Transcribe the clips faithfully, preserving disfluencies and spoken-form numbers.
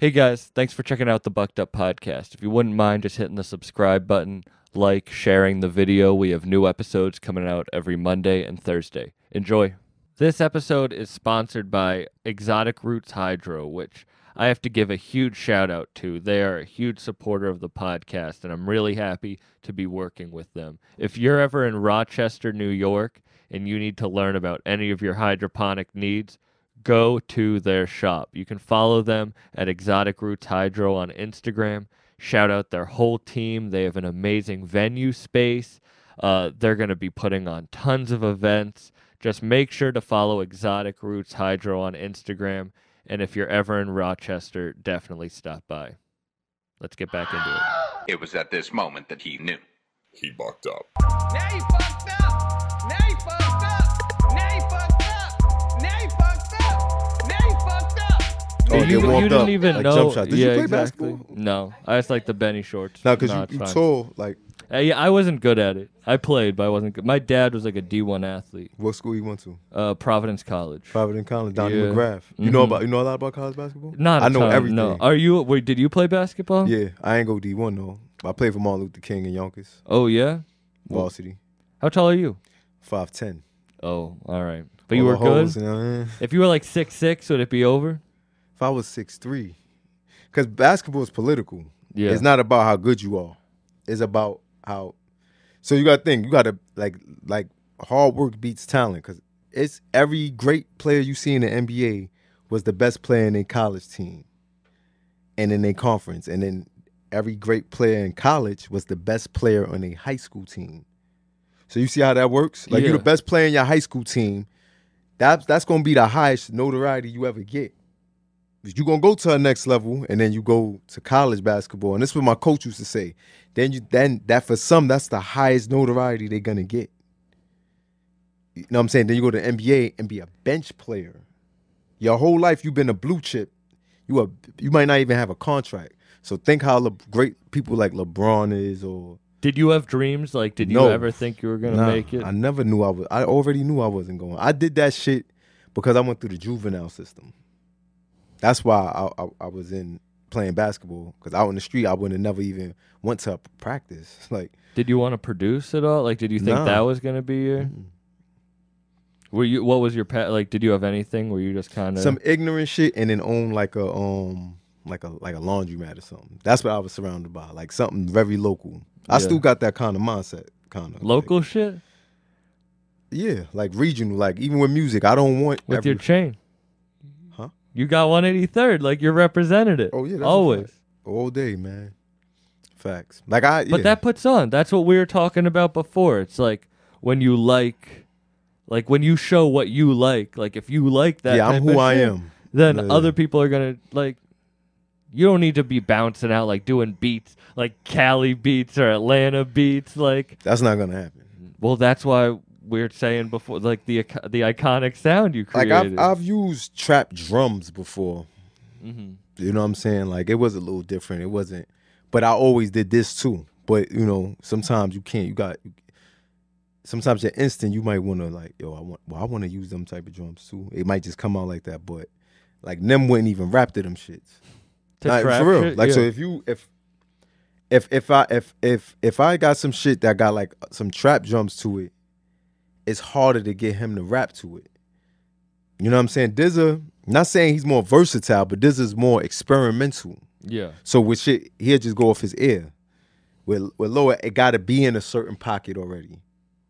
Hey guys, thanks for checking out the Bucked Up Podcast. If you wouldn't mind just hitting the subscribe button, like, sharing the video. We have new episodes coming out every Monday and Thursday. Enjoy. This episode is sponsored by Exotic Roots Hydro, which I have to give a huge shout out to. They are a huge supporter of the podcast, and I'm really happy to be working with them. If you're ever in Rochester, New York, and you need to learn about any of your hydroponic needs, go to their shop. You can follow them at Exotic Roots Hydro on Instagram. Shout out their whole team. They have an amazing venue space. Uh, they're going to be putting on tons of events. Just make sure to follow Exotic Roots Hydro on Instagram. And if you're ever in Rochester, definitely stop by. Let's get back into it. It was at this moment that he knew. He bucked up. Now you fucked up. Now you fucked up. Now you fucked up. Oh, you, you didn't up, even like know. Did yeah, you play exactly. basketball? No, I just like the Benny shorts. No, because you, you told like. Uh, yeah, I wasn't good at it. I played, but I wasn't good. My dad was like a D one athlete. What school you went to? Uh, Providence College. Providence College. Donnie yeah. McGrath. You mm-hmm. know about? You know a lot about college basketball? Not. I know ton, everything. No. Are you? Wait, did you play basketball? Yeah, I ain't go D one though. I played for Martin Luther King and Yonkers. Oh yeah. Varsity. How tall are you? Five ten. Oh, all right. But all you were holes, good. You know, if you were like six six, would it be over? If I was six three, because basketball is political. Yeah. It's not about how good you are. It's about how. So you got to think, you got to, like, like hard work beats talent, because it's every great player you see in the N B A was the best player in their college team and in their conference. And then every great player in college was the best player on a high school team. So you see how that works? Like, yeah. You're the best player in your high school team. That's, that's going to be the highest notoriety you ever get. You're going to go to the next level, and then you go to college basketball. And this is what my coach used to say. Then you then that for some, that's the highest notoriety they're going to get. You know what I'm saying? Then you go to the N B A and be a bench player. Your whole life you've been a blue chip. You are, you might not even have a contract. So think how Le- great people like LeBron is. Or Did you have dreams? Like, did you no, ever think you were going to nah, make it? I never knew I was. I already knew I wasn't going. I did that shit because I went through the juvenile system. That's why I, I, I was in playing basketball, because out in the street I would have never even went to practice. Like, did you want to produce at all? Like, did you think nah. that was gonna be your? Mm-hmm. Were you? What was your pa- like? Did you have anything? Were you just kind of some ignorant shit and then own like a um like a like a laundromat or something? That's what I was surrounded by, like something very local. I yeah. still got that kind of mindset, kind of local like, shit. Yeah, like regional, like even with music, I don't want with every- your chain. You got one eighty-third, like your representative. Oh yeah, that's always all day, man. Facts, like I. Yeah. But that puts on. That's what we were talking about before. It's like when you like, like when you show what you like. Like if you like that, yeah, type I'm who of I shit, am. Then yeah. other people are gonna like. You don't need to be bouncing out like doing beats, like Cali beats or Atlanta beats. Like that's not gonna happen. Well, that's why. We were saying before, like the the iconic sound you created. Like I've, I've used trap drums before. Mm-hmm. You know what I'm saying? Like it was a little different. It wasn't, but I always did this too. But you know, sometimes you can't. You got. Sometimes your instinct, you might want to like, yo, I want. Well, I want to use them type of drums too. It might just come out like that, but like Nim wouldn't even rap to them shits. To like, trap for real. Shit? Like yeah. so, if you if. If if I if if if I got some shit that got like some trap drums to it. It's harder to get him to rap to it. You know what I'm saying? Dizza, not saying he's more versatile, but Dizza's more experimental. Yeah. So with shit, he'll just go off his ear. With, with Loa, it got to be in a certain pocket already.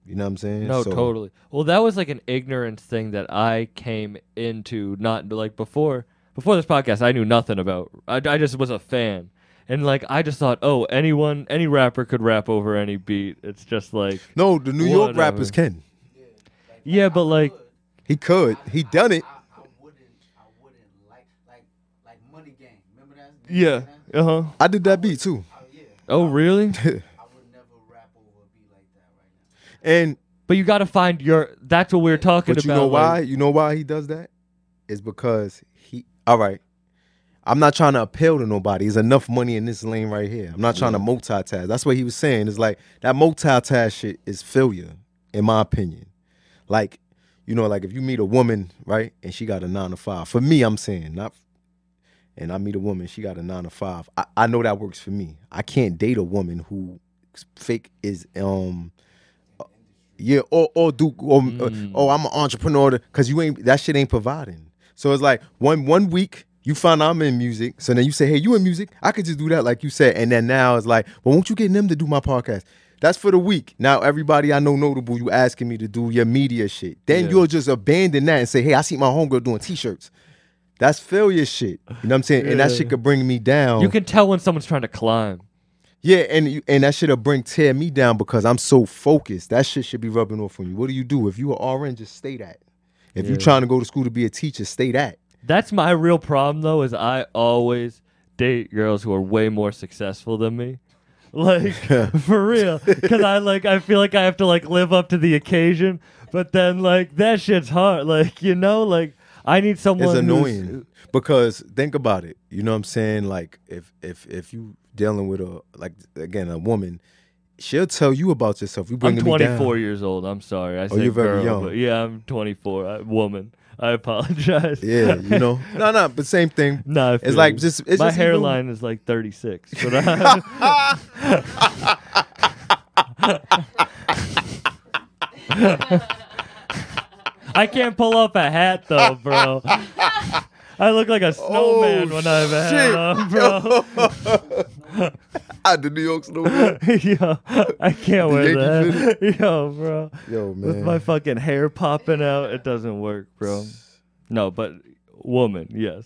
You know what I'm saying? No, so, totally. Well, that was like an ignorance thing that I came into, not like before. Before this podcast, I knew nothing about. I, I just was a fan. And, like, I just thought, oh, anyone, any rapper could rap over any beat. It's just like... No, the New whatever. York rappers can. Yeah, but like he could, he done it. I, I, I wouldn't, I wouldn't like, like, like Money Gang. Remember that? Remember yeah, uh huh. I did that beat too. Oh, yeah. Oh really? I would never rap over a beat like that right now. And but you got to find your. That's what we were talking but about. But you know why? Like, you know why he does that? It's because he. All right, I'm not trying to appeal to nobody. There's enough money in this lane right here. I'm not trying yeah. to multitask. That's what he was saying. It's like that multitask shit is failure, in my opinion. Like, you know, like if you meet a woman, right, and she got a nine to five. For me, I'm saying, not and I meet a woman, she got a nine to five, I, I know that works for me. I can't date a woman who fake is, um, yeah, or or do, or, mm. or, or I'm an entrepreneur, because you ain't, that shit ain't providing. So it's like one one week you find I'm in music, so then you say, hey, you in music? I could just do that, like you said, and then now it's like, well, won't you get them to do my podcast? That's for the week. Now everybody I know notable, you asking me to do your media shit. Then yeah. you'll just abandon that and say, hey, I see my homegirl doing t-shirts. That's failure shit. You know what I'm saying? Yeah. And that shit could bring me down. You can tell when someone's trying to climb. Yeah, and you, and that shit'll bring tear me down because I'm so focused. That shit should be rubbing off on you. What do you do? If you an R N, just stay that. If yeah. you're trying to go to school to be a teacher, stay that. That's my real problem though, is I always date girls who are way more successful than me. Like for real, because I like I feel like I have to like live up to the occasion, but then like that shit's hard. Like you know, like I need someone. It's annoying who's... because think about it. You know what I'm saying? Like if if if you dealing with a like again a woman, she'll tell you about yourself. You bringing me down. I'm twenty-four years old. I'm sorry. I oh, said you're very girl, young. But yeah, I'm twenty-four. I, woman. I apologize. Yeah, you know. no, no, but same thing. No, it's like me. just it's my just hairline even... is like thirty-six. But I... I can't pull up a hat though, bro. I look like a snowman oh, when I have a hat on, bro. I the New York snowman. Yo, I can't wear that. Fitted. Yo, bro. Yo, man. With my fucking hair popping out, it doesn't work, bro. No, but woman, yes.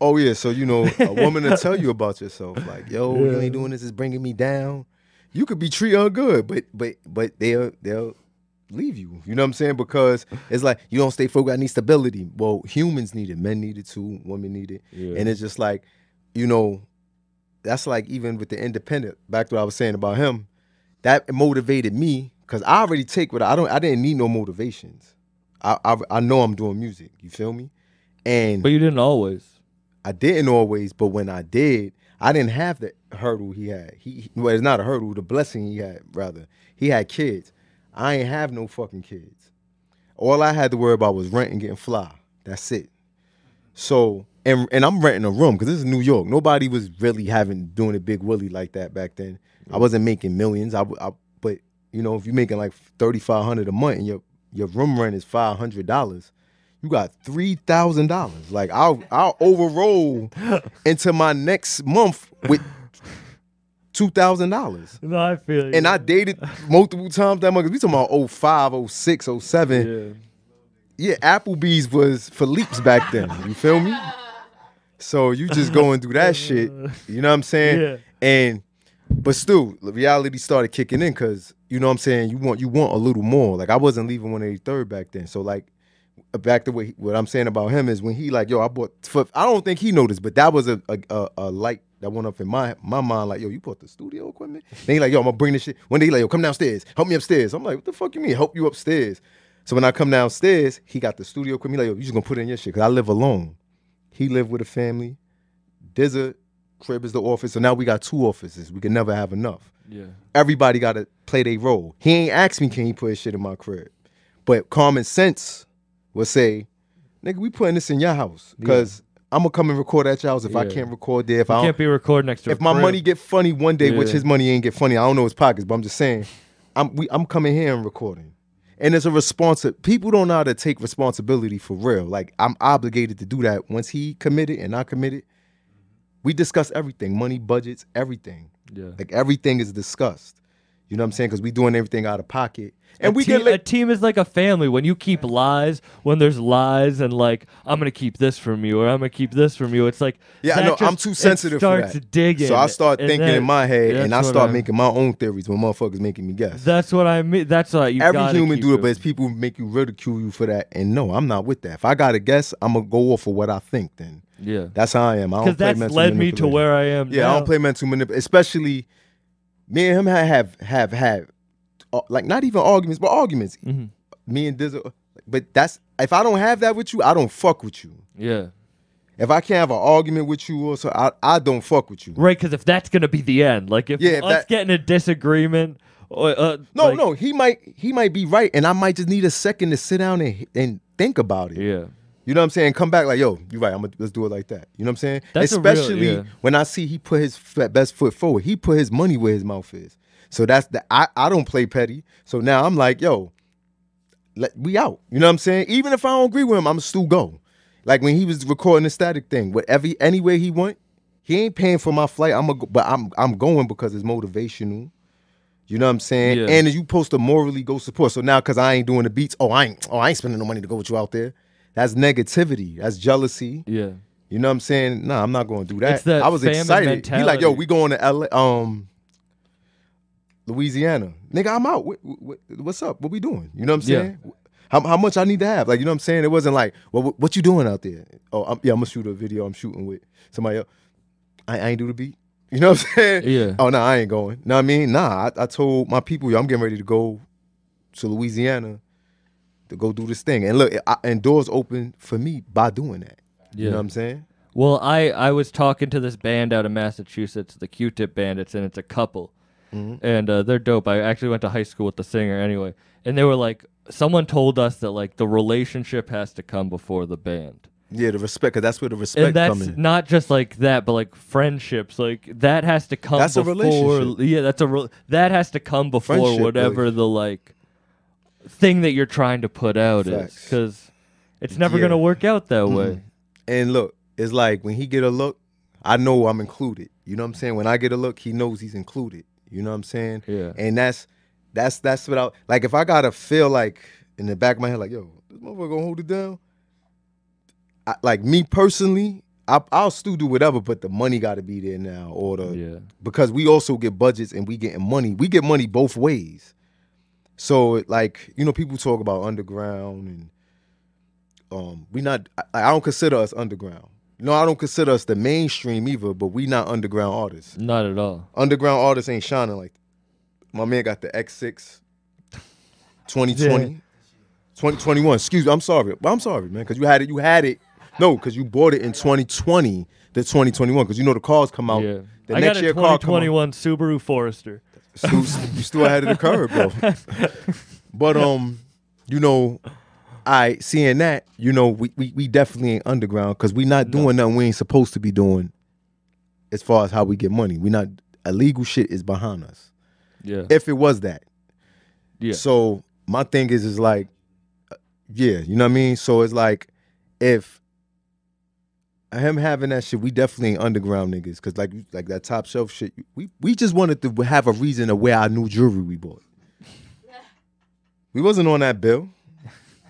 Oh, yeah. So, you know, a woman to tell you about yourself. Like, yo, yeah. you ain't doing this. It's bringing me down. You could be treated ungood, but but but they'll they'll... leave you, you know what I'm saying? Because it's like you don't stay focused. I need stability. Well, humans need it, men need it too, women need it, yeah. and it's just like, you know, that's like even with the independent. Back to what I was saying about him, that motivated me because I already take what I don't. I didn't need no motivations. I, I I know I'm doing music. You feel me? And but you didn't always. I didn't always, but when I did, I didn't have the hurdle he had. He well, it's not a hurdle. The blessing he had, rather. He had kids. I ain't have no fucking kids. All I had to worry about was rent and getting fly. That's it. So, and and I'm renting a room because this is New York. Nobody was really having, doing a big willy like that back then. Yeah. I wasn't making millions. I, I But, you know, if you're making like thirty-five hundred dollars a month and your, your room rent is five hundred dollars, you got three thousand dollars. Like, I'll, I'll overroll into my next month with... two thousand dollars. No, I feel you. And yeah. I dated multiple times that month. We talking about oh five, oh six, oh seven. Yeah. yeah, Applebee's was Philippe's back then. You feel me? So you just going through that shit. You know what I'm saying? Yeah. And but still, the reality started kicking in because you know what I'm saying, you want you want a little more. Like I wasn't leaving one eighty-third back then. So like back to what, he, what I'm saying about him is when he like, yo, I bought for, I don't think he noticed, but that was a a, a, a light that went up in my my mind, like, yo, you bought the studio equipment? Then he like, yo, I'm gonna bring this shit. One day he like, yo, come downstairs, help me upstairs. I'm like, what the fuck you mean, help you upstairs? So when I come downstairs, he got the studio equipment. He like, yo, you just gonna put in your shit, because I live alone. He lived with a family. Dizza crib is the office, so now we got two offices. We can never have enough. Yeah. Everybody gotta play their role. He ain't asked me, can he put his shit in my crib? But common sense would say, nigga, we putting this in your house, because... Yeah. I'm gonna come and record at y'all's if yeah. I can't record there. If you I can't be recording next to. If my crib. Money get funny one day, yeah. which his money ain't get funny, I don't know his pockets, but I'm just saying, I'm we, I'm coming here and recording, and it's a responsibility. People don't know how to take responsibility for real. Like I'm obligated to do that. Once he committed and I committed, we discuss everything, money, budgets, everything. Yeah, like everything is discussed. You know what I'm saying? Because we doing everything out of pocket. And a we team, get a team is like a family. When you keep lies, when there's lies, and like I'm gonna keep this from you, or I'm gonna keep this from you, it's like yeah, that no, just, I'm too sensitive. It starts for that. Digging, so I start thinking that, in my head, and I start I, making my own theories when motherfuckers making me guess. That's what I mean. That's what you. Every human do it, but it's people make you ridicule you for that. And no, I'm not with that. If I gotta guess, I'm gonna go off of what I think. Then yeah, that's how I am. I don't play mental manipulation. Because that's led me to where I am. Yeah, now. I don't play mental manipulation, especially me and him have have have. have Uh, like not even arguments, but arguments. Mm-hmm. Me and Dizza, but that's if I don't have that with you, I don't fuck with you. Yeah. If I can't have an argument with you, also I I don't fuck with you. Right, because if that's gonna be the end, like if, yeah, if us that, getting a disagreement, or, uh, no, like, no, he might he might be right, and I might just need a second to sit down and and think about it. Yeah. You know what I'm saying? Come back like, yo, you're right. I'm gonna, let's do it like that. You know what I'm saying? That's especially a real, yeah. when I see he put his best foot forward. He put his money where his mouth is. So that's the I, I don't play petty. So now I'm like, yo, let, we out. You know what I'm saying? Even if I don't agree with him, I'ma still go. Like when he was recording the Static thing, whatever, anywhere he went, he ain't paying for my flight. I'm a, but I'm I'm going because it's motivational. You know what I'm saying? Yeah. And you supposed to morally go support. So now, because I ain't doing the beats, oh I ain't oh I ain't spending no money to go with you out there. That's negativity. That's jealousy. Yeah. You know what I'm saying? Nah, I'm not going to do that. It's that I was excited. Mentality. He like, yo, we going to L A, um, Louisiana, nigga. I'm out. What, what, what's up? What we doing? You know what I'm saying? Yeah. How how much I need to have? Like, you know what I'm saying? It wasn't like, well, what, what you doing out there? Oh, I'm, yeah, I'm gonna shoot a video. I'm shooting with somebody else. I, I ain't do the beat. You know what I'm saying? Yeah. Oh, no, nah, I ain't going. Know what I mean? Nah, I, I told my people, yo, I'm getting ready to go to Louisiana to go do this thing. And look, I, and doors open for me by doing that. Yeah. You know what I'm saying? Well, I, I was talking to this band out of Massachusetts, the Q-Tip Bandits, and it's a couple. Mm-hmm. And uh, they're dope. I actually went to high school with the singer anyway. And they were like, someone told us that like the relationship has to come before the band. Yeah, the respect, because that's where the respect comes in. And that's not just like that, but like friendships, like that has to come that's before. That's a relationship. Yeah, that's a re that has to come before friendship, whatever really. the like thing that you're trying to put out Facts. is, because it's never yeah. gonna work out that mm-hmm. way. And look, it's like when he get a look, I know I'm included. You know what I'm saying? When I get a look, he knows he's included. You know what I'm saying? Yeah. And that's that's that's what I like. If I gotta feel like in the back of my head, like yo, this motherfucker gonna hold it down. I, like me personally, I, I'll still do whatever, but the money got to be there now, or the yeah. because we also get budgets and we getting money. We get money both ways. So like you know, people talk about underground and um, we not. I, I don't consider us underground. No, I don't consider us the mainstream either. But we not underground artists. Not at all. Underground artists ain't shining like that. My man got the X six, twenty twenty, yeah. twenty twenty-one. Excuse me, I'm sorry, but I'm sorry, man, because you had it. You had it. No, because you bought it in twenty twenty to twenty twenty-one. Because you know the cars come out. Yeah. The I next got a year twenty twenty-one car Subaru Forester. Still, you still ahead of the curve, bro. But um, you know, I seeing that, you know, we we, we definitely ain't underground because we not doing no. nothing we ain't supposed to be doing. As far as how we get money, we not illegal shit is behind us. Yeah. If it was that. Yeah. So my thing is is like, yeah, you know what I mean. So it's like if. Him having that shit, we definitely ain't underground niggas. Because like, like that top shelf shit, we, we just wanted to have a reason to wear our new jewelry we bought. We wasn't on that bill.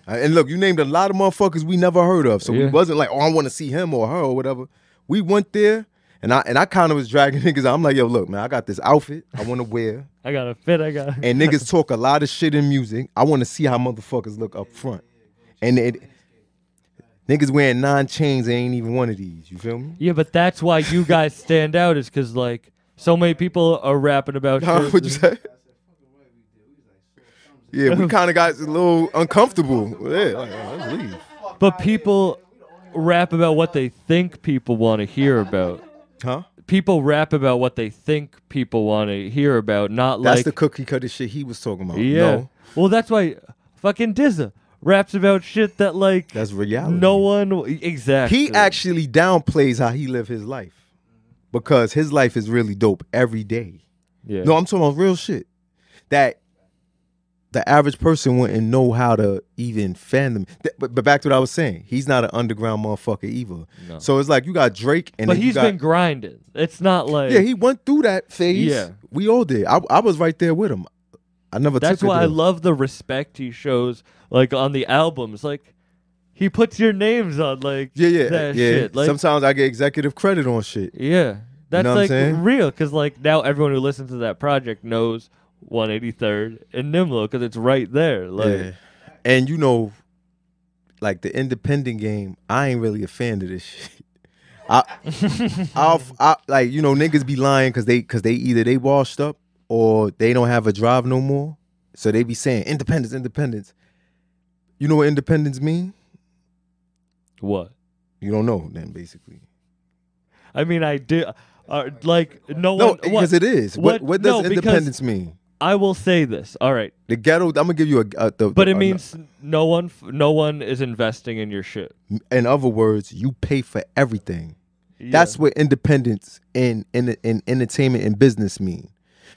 And look, you named a lot of motherfuckers we never heard of. So yeah. we wasn't like, oh, I want to see him or her or whatever. We went there, and I and I kind of was dragging niggas out. I'm like, yo, look, man, I got this outfit I want to wear. I got a fit, I got And niggas talk a lot of shit in music. I want to see how motherfuckers look up front. And it... Niggas wearing nine chains, they ain't even one of these. You feel me? Yeah, but that's why you guys stand out, is because like so many people are rapping about. Nah, what you say? Yeah, we kind of got a little uncomfortable. Yeah, like, oh, let's leave. But people rap about what they think people want to hear about. Huh? People rap about what they think people want to hear about. Not that's like that's the cookie cutter shit he was talking about. Yeah. No. Well, that's why fucking Dizza raps about shit that like that's reality. No one exactly. He actually downplays how he live his life because his life is really dope every day. Yeah. No, I'm talking about real shit that the average person wouldn't know how to even fan them. But, but back to what I was saying, he's not an underground motherfucker either. No. So it's like you got Drake, and but he's got, been grinding. It's not like yeah, he went through that phase. Yeah, we all did. I I was right there with him. I never That's took why I love the respect he shows, like on the albums. Like he puts your names on, like yeah, yeah, that yeah. shit. Like, sometimes I get executive credit on shit. Yeah, that's you know like real, because like now everyone who listens to that project knows one eighty-third and Nimlo because it's right there. Like, yeah. And you know, like the independent game, I ain't really a fan of this shit. I, I'll, I like you know niggas be lying because they because they either they washed up. Or they don't have a drive no more. So they be saying, independence, independence. You know what independence mean? What? You don't know then, basically. I mean, I do. Uh, like, no, no one. No, because it is. What, what, what does no, independence mean? I will say this. All right. The ghetto, I'm going to give you a... a the, but it a, means a, no one no one is investing in your shit. In other words, you pay for everything. Yeah. That's what independence and in, in, in entertainment and business mean.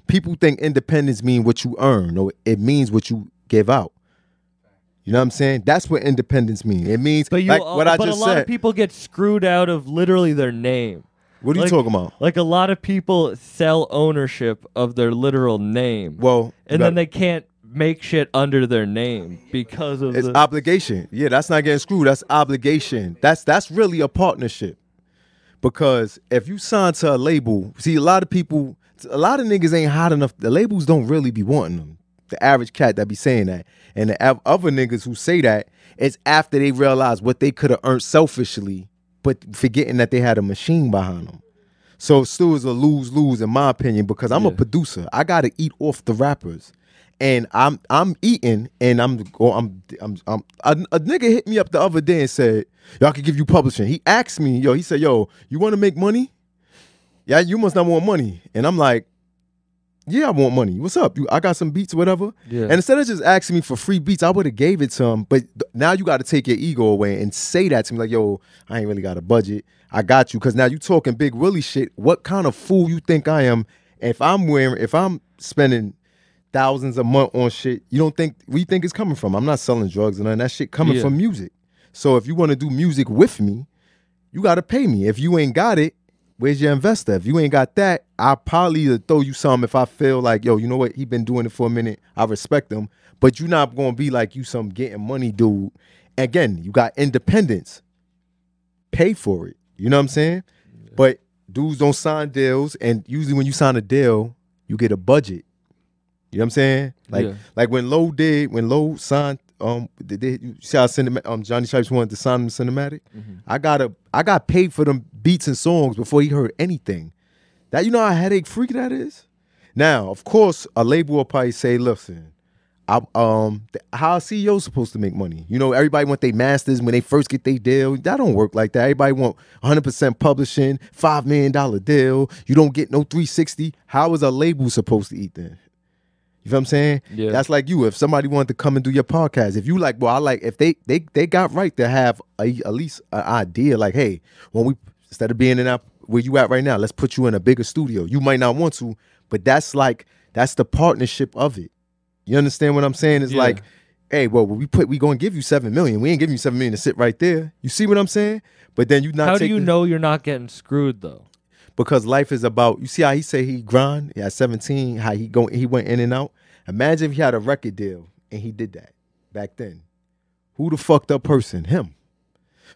People think independence means what you earn, or it means what you give out. You know what I'm saying? That's what independence means. It means, but you, like what uh, I but just said. But a lot said, of people get screwed out of literally their name. What are like, you talking about? Like a lot of people sell ownership of their literal name. Well, and gotta, then they can't make shit under their name because of it's the, obligation. Yeah, that's not getting screwed. That's obligation. That's that's really a partnership. Because if you sign to a label, see a lot of people, a lot of niggas ain't hot enough. The labels don't really be wanting them. The average cat that be saying that, and the other niggas who say that, it's after they realize what they could have earned selfishly, but forgetting that they had a machine behind them. So it still is a lose-lose in my opinion, because I'm yeah. a producer. I gotta eat off the rappers, and I'm I'm eating, and I'm oh, I'm I'm, I'm a, a nigga hit me up the other day and said, "Yo, I could give you publishing." He asked me, "Yo," he said, "Yo, you want to make money? Yeah, you must not want money." And I'm like, "Yeah, I want money. What's up? You, I got some beats, whatever." Yeah. And instead of just asking me for free beats, I would have gave it to him. But th now you got to take your ego away and say that to me, like, "Yo, I ain't really got a budget. I got you." Because now you talking Big Willie shit. What kind of fool you think I am? If I'm wearing, if I'm spending thousands a month on shit, you don't think we think it's coming from? I'm not selling drugs and none of that shit coming yeah. from music. So if you want to do music with me, you got to pay me. If you ain't got it, where's your investor? If you ain't got that, I'll probably throw you some if I feel like, yo, you know what? He been doing it for a minute. I respect him. But you're not going to be like you some getting money dude. Again, you got independence. Pay for it. You know what I'm saying? Yeah. But dudes don't sign deals. And usually when you sign a deal, you get a budget. You know what I'm saying? Like yeah. like when Lowe did, when Lowe signed, um, did they, you see how Cinematic, um, Johnny Shipes wanted to sign him Cinematic? Mm-hmm. I got a, I got paid for them beats and songs before he heard anything. That, you know how headache freak that is? Now, of course, a label will probably say, "Listen, I, um, how a C E O's supposed to make money? You know, everybody want their masters when they first get their deal. That don't work like that. Everybody want one hundred percent publishing, five million dollar deal. You don't get no three sixty. How is a label supposed to eat that? You feel what I'm saying? Yeah. That's like you. If somebody wanted to come and do your podcast, if you like, well, I like, if they they they got right to have a, at least an idea, like, hey, when we instead of being in our, where you at right now, let's put you in a bigger studio. You might not want to, but that's like that's the partnership of it. You understand what I'm saying? It's yeah. like, hey, well, we put we gonna give you seven million. We ain't giving you seven million to sit right there. You see what I'm saying? But then you not. How do you know you're not getting screwed though? Because life is about, you see how he say he grind at seventeen, how he go, he went in and out. Imagine if he had a record deal and he did that back then. Who the fucked up person? Him.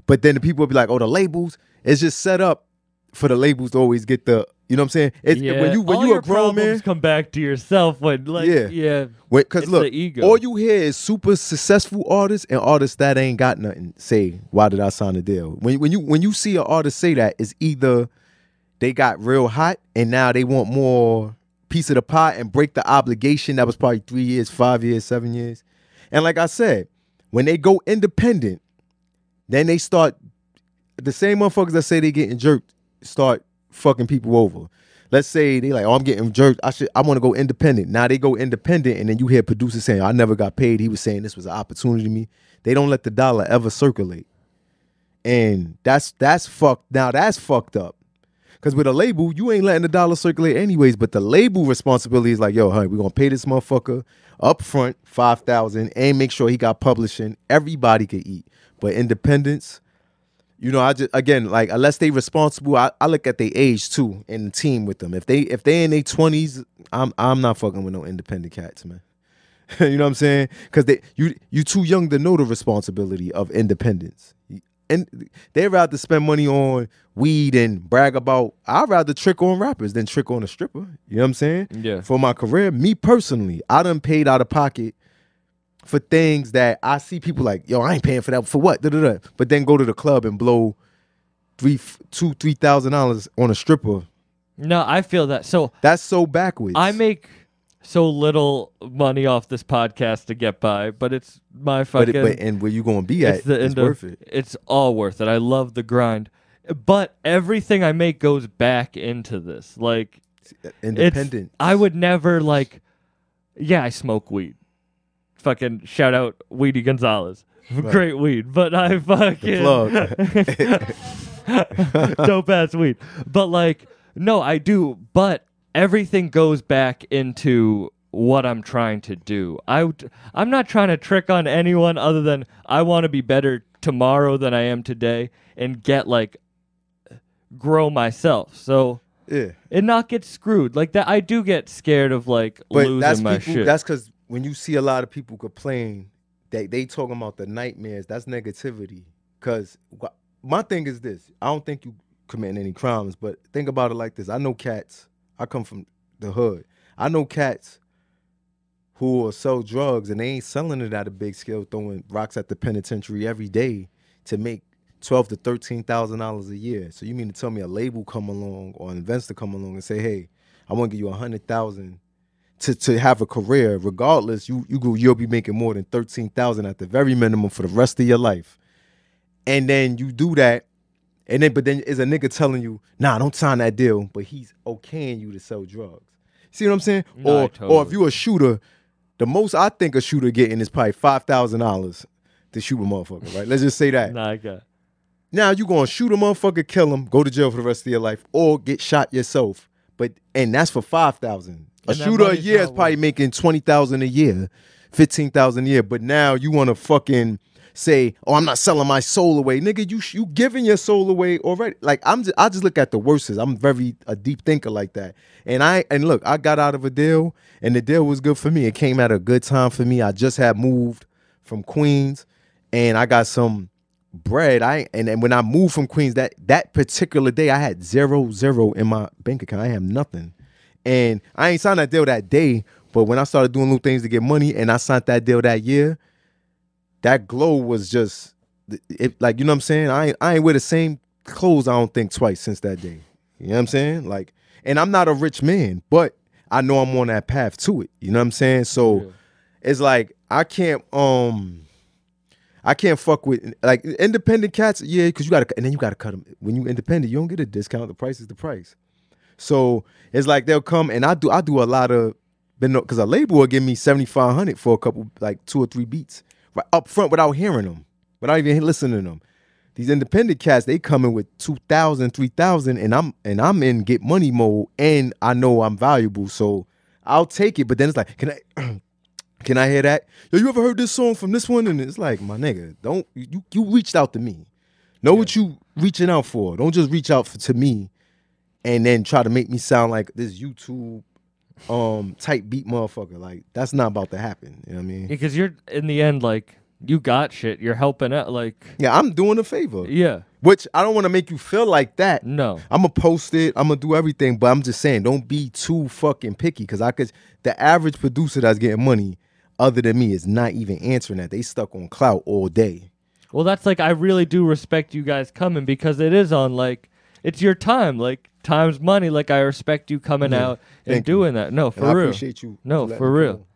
But then the people would be like, oh, the labels. It's just set up for the labels to always get the, you know what I'm saying? It's, yeah. When you when all you a grown man, come back to yourself. When like yeah, yeah. Because look, the ego. All you hear is super successful artists and artists that ain't got nothing. Say, why did I sign a deal? When when you when you see an artist say that, it's either they got real hot and now they want more piece of the pie and break the obligation that was probably three years, five years, seven years. And like I said, when they go independent, then they start, the same motherfuckers that say they getting jerked start fucking people over. Let's say they like, oh, I'm getting jerked. I should, I want to go independent. Now they go independent and then you hear producers saying, I never got paid. He was saying this was an opportunity to me. They don't let the dollar ever circulate. And that's, that's fucked. Now that's fucked up. Because with a label, you ain't letting the dollar circulate anyways, but the label responsibility is like, yo, honey, we're going to pay this motherfucker up front five thousand dollars and make sure he got publishing. Everybody could eat. But independence, you know, I just, again, like, unless they responsible, I, I look at their age, too, and the team with them. If they if they in their twenties, I'm I'm not fucking with no independent cats, man. You know what I'm saying? Because they you you too young to know the responsibility of independence. And they'd rather spend money on weed and brag about, I'd rather trick on rappers than trick on a stripper. You know what I'm saying? Yeah. For my career, me personally, I done paid out of pocket for things that I see people like, yo, I ain't paying for that. For what? Da, da, da. But then go to the club and blow three, two, three thousand dollars on a stripper. No, I feel that. So that's so backwards. I make so little money off this podcast to get by, but it's my fucking... But, but, and where you going to be at, it's, the it's worth of, it. It's all worth it. I love the grind. But everything I make goes back into this. Like... Independence. I would never, like... yeah, I smoke weed. Fucking shout out Weedy Gonzalez. Right. Great weed. But I fucking... dope ass weed. But like, no, I do. But everything goes back into what I'm trying to do. I w- I'm not trying to trick on anyone other than I want to be better tomorrow than I am today and get like... grow myself. So... yeah, and not get screwed like that. I do get scared of like but losing that's my people, shit. That's because when you see a lot of people complain that they, they talking about the nightmares, that's negativity. Because wh- my thing is this: I don't think you committing any crimes, but think about it like this. I know cats. I come from the hood. I know cats who will sell drugs and they ain't selling it at a big scale, throwing rocks at the penitentiary every day to make twelve to thirteen thousand dollars a year. So you mean to tell me a label come along or an investor come along and say, "Hey, I want to give you a hundred thousand to to have a career. Regardless, you you go, you'll be making more than thirteen thousand at the very minimum for the rest of your life." And then you do that, and then but then is a nigga telling you, "Nah, don't sign that deal," but he's okaying you to sell drugs. See what I'm saying? No, or totally. Or if you're a shooter, the most I think a shooter getting is probably five thousand dollars to shoot a motherfucker. Right? Let's just say that. Nah, I got. Now you're going to shoot a motherfucker, kill him, go to jail for the rest of your life, or get shot yourself. But and that's for five thousand dollars. A shooter a year is probably making twenty thousand dollars a year, fifteen thousand dollars a year. But now you want to fucking say, oh, I'm not selling my soul away. Nigga, you you giving your soul away already. Like, I'm just, I just look at the worstest. I'm very a deep thinker like that. And I and look, I got out of a deal, and the deal was good for me. It came at a good time for me. I just had moved from Queens, and I got some... bread. I and, and when I moved from Queens, that that particular day I had zero zero in my bank account. I have nothing, and I ain't signed that deal that day. But when I started doing little things to get money, and I signed that deal that year, that glow was just it, like, you know what I'm saying. I ain't, I ain't wear the same clothes, I don't think, twice since that day. You know what I'm saying? Like, and I'm not a rich man, but I know I'm on that path to it. You know what I'm saying? So yeah. It's like I can't um. I can't fuck with, like, independent cats, yeah, because you got to, and then you got to cut them. When you independent, you don't get a discount. The price is the price. So it's like they'll come, and I do I do a lot of, because a label will give me seventy-five hundred dollars for a couple, like two or three beats, right up front without hearing them, without even listening to them. These independent cats, they come in with two thousand dollars, three thousand dollars, and I'm, and I'm in get money mode, and I know I'm valuable, so I'll take it. But then it's like, can I... can I hear that? Yo, you ever heard this song from this one? And it's like, my nigga, don't you you reached out to me. Know yeah. what you reaching out for. Don't just reach out for, to me and then try to make me sound like this YouTube um type beat motherfucker. Like, that's not about to happen. You know what I mean? Because you're, in the end, like, you got shit. You're helping out. Like, yeah, I'm doing a favor. Yeah. Which I don't want to make you feel like that. No. I'm going to post it. I'm going to do everything. But I'm just saying, don't be too fucking picky. Because I could, the average producer that's getting money other than me is not even answering that. They stuck on clout all day. Well, that's like, I really do respect you guys coming, because it is on, like, it's your time, like, time's money. Like, I respect you coming yeah. out and Thank doing you. That. No, for and real. I appreciate you. No, for real.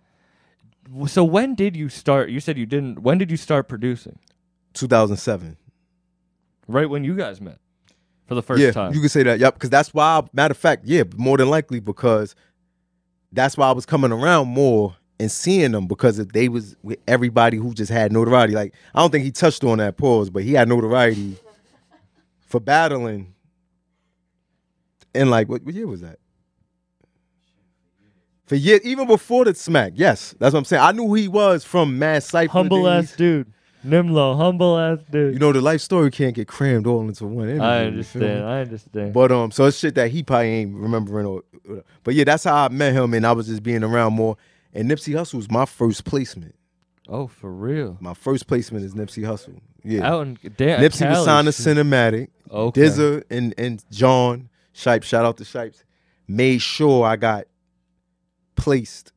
Go. So when did you start? You said you didn't. When did you start producing? two thousand seven. Right when you guys met for the first yeah, time. Yeah, you can say that. Yep, because that's why, I, matter of fact, yeah, more than likely, because that's why I was coming around more and seeing them, because if they was with everybody who just had notoriety, like, I don't think he touched on that pause, but he had notoriety for battling. And like, what, what year was that? For years, even before the smack, yes, that's what I'm saying. I knew who he was from Mad Cypher. Humble days. Ass dude, Nimlo, humble ass dude. You know, the life story can't get crammed all into one interview. I understand, I understand. But um, so it's shit that he probably ain't remembering. Or, but yeah, that's how I met him, and I was just being around more. And Nipsey Hussle was my first placement. Oh, for real? My first placement is Nipsey Hussle. Yeah. Out in, damn, Nipsey Cali was signed to Cinematic. Okay. Dizza and, and John Shipes, shout out to Shipes, made sure I got placed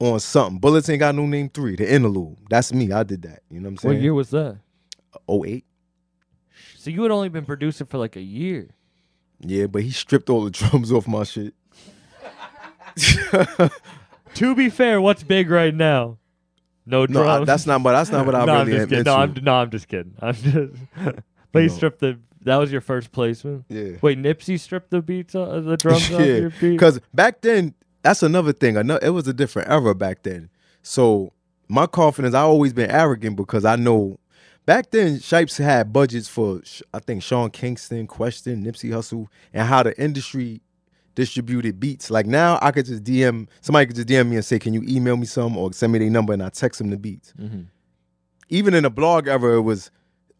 on something. Bullets Ain't Got No Name three, the interlude. That's me. I did that. You know what I'm saying? What year was that? oh eight. So you had only been producing for like a year. Yeah, but he stripped all the drums off my shit. To be fair, what's big right now? No drums. No, I, that's not. But that's not what I no, really am into. No, I'm, no, I'm just kidding. I'm just. But he stripped the. That was your first placement. Yeah. Wait, Nipsey stripped the beats, uh, the drums yeah. off your beat. Because back then, that's another thing. Another, it was a different era back then. So my confidence, I always been arrogant because I know back then Shipes had budgets for, I think, Sean Kingston, Question, Nipsey Hussle, and how the industry distributed beats. Like now I could just D M, somebody could just D M me and say, can you email me some or send me their number, and I text them the beats. Mm-hmm. Even in the blog era, it was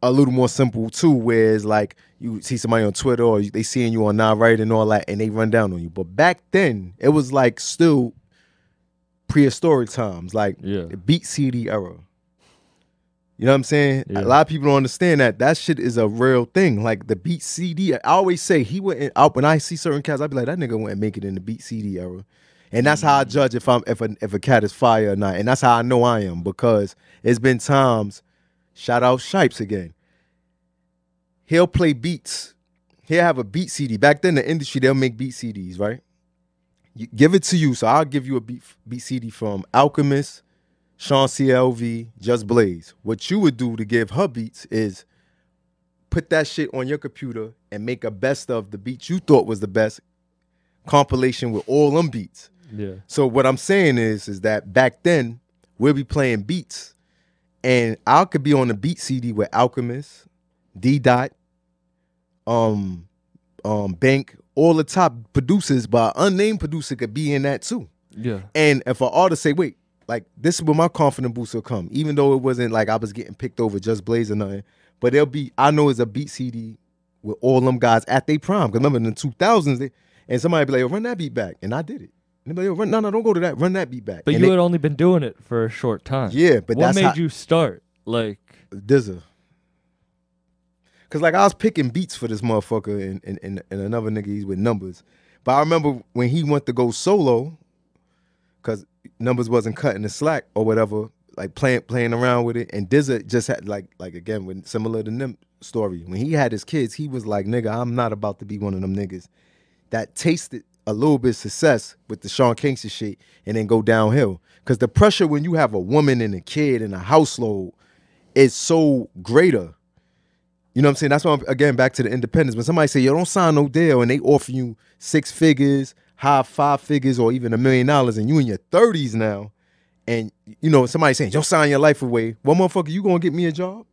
a little more simple too, where it's like you see somebody on Twitter or they seeing you on Not Right and all that, and they run down on you. But back then, it was like still prehistoric times, like yeah. the beat C D era. You know what I'm saying? Yeah. A lot of people don't understand that. That shit is a real thing. Like the beat C D, I always say he went out. When I see certain cats, I be like, that nigga wouldn't make it in the beat C D era. And that's how I judge if I'm if a, if a cat is fire or not. And that's how I know I am, because it's been times, shout out Shipes again, he'll play beats. He'll have a beat C D. Back then, the industry, they'll make beat C Ds, right? You give it to you. So I'll give you a beat, beat C D from Alchemist, Sean C L V, Just Blaze. What you would do to give her beats is put that shit on your computer and make a best of the beats you thought was the best compilation with all them beats. Yeah. So what I'm saying is, is that back then, we'll be playing beats. And I could be on a beat C D with Alchemist, D Dot, um, um, Bank, all the top producers, but an unnamed producer could be in that too. Yeah. And if an artist say, wait, like this is where my confident boost will come, even though it wasn't like I was getting picked over Just Blaze or nothing, but there'll be, I know it's a beat C D with all them guys at their prime. Because remember in the two thousands, they, and somebody be like, yo, run that beat back. And I did it. And they'd be like, run, no, no, don't go to that. Run that beat back. But and you it, had only been doing it for a short time. Yeah, but what that's What made how, you start? Like Dizza. Because like I was picking beats for this motherfucker and, and, and, and another nigga, he's with Numbers. But I remember when he went to go solo, because Numbers wasn't cutting the slack or whatever, like playing playing around with it. And Dizza just had, like, like again, when, similar to Nim story, when he had his kids, he was like, nigga, I'm not about to be one of them niggas that tasted a little bit of success with the Sean Kingston shit and then go downhill. Because the pressure when you have a woman and a kid and a household is so greater. You know what I'm saying? That's why, I'm, again, back to the independence. When somebody say, yo, don't sign no deal, and they offer you six figures, high five figures, or even a million dollars, and you in your thirties now, and, you know, somebody saying, yo, sign your life away. Well, motherfucker, you going to get me a job?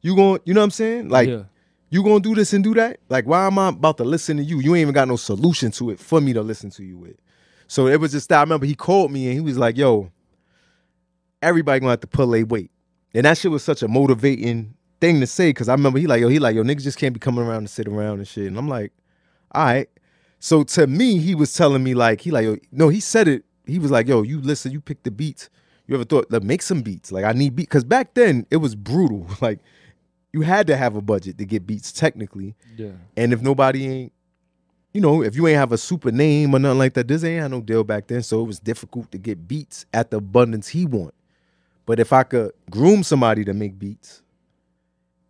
You going, you know what I'm saying? Like, yeah. You gonna do this and do that? Like, why am I about to listen to you? You ain't even got no solution to it for me to listen to you with. So it was just that. I remember he called me and he was like, yo, everybody gonna have to pull their weight. And that shit was such a motivating thing to say, because I remember he like, yo, he like, yo, niggas just can't be coming around and sit around and shit. And I'm like, all right. So to me, he was telling me like, he like, yo, no, he said it. He was like, yo, you listen, you pick the beats. You ever thought, like, make some beats. Like, I need beats. Because back then, it was brutal. Like, you had to have a budget to get beats technically. Yeah. And if nobody ain't, you know, if you ain't have a super name or nothing like that, this ain't had no deal back then. So it was difficult to get beats at the abundance he want. But if I could groom somebody to make beats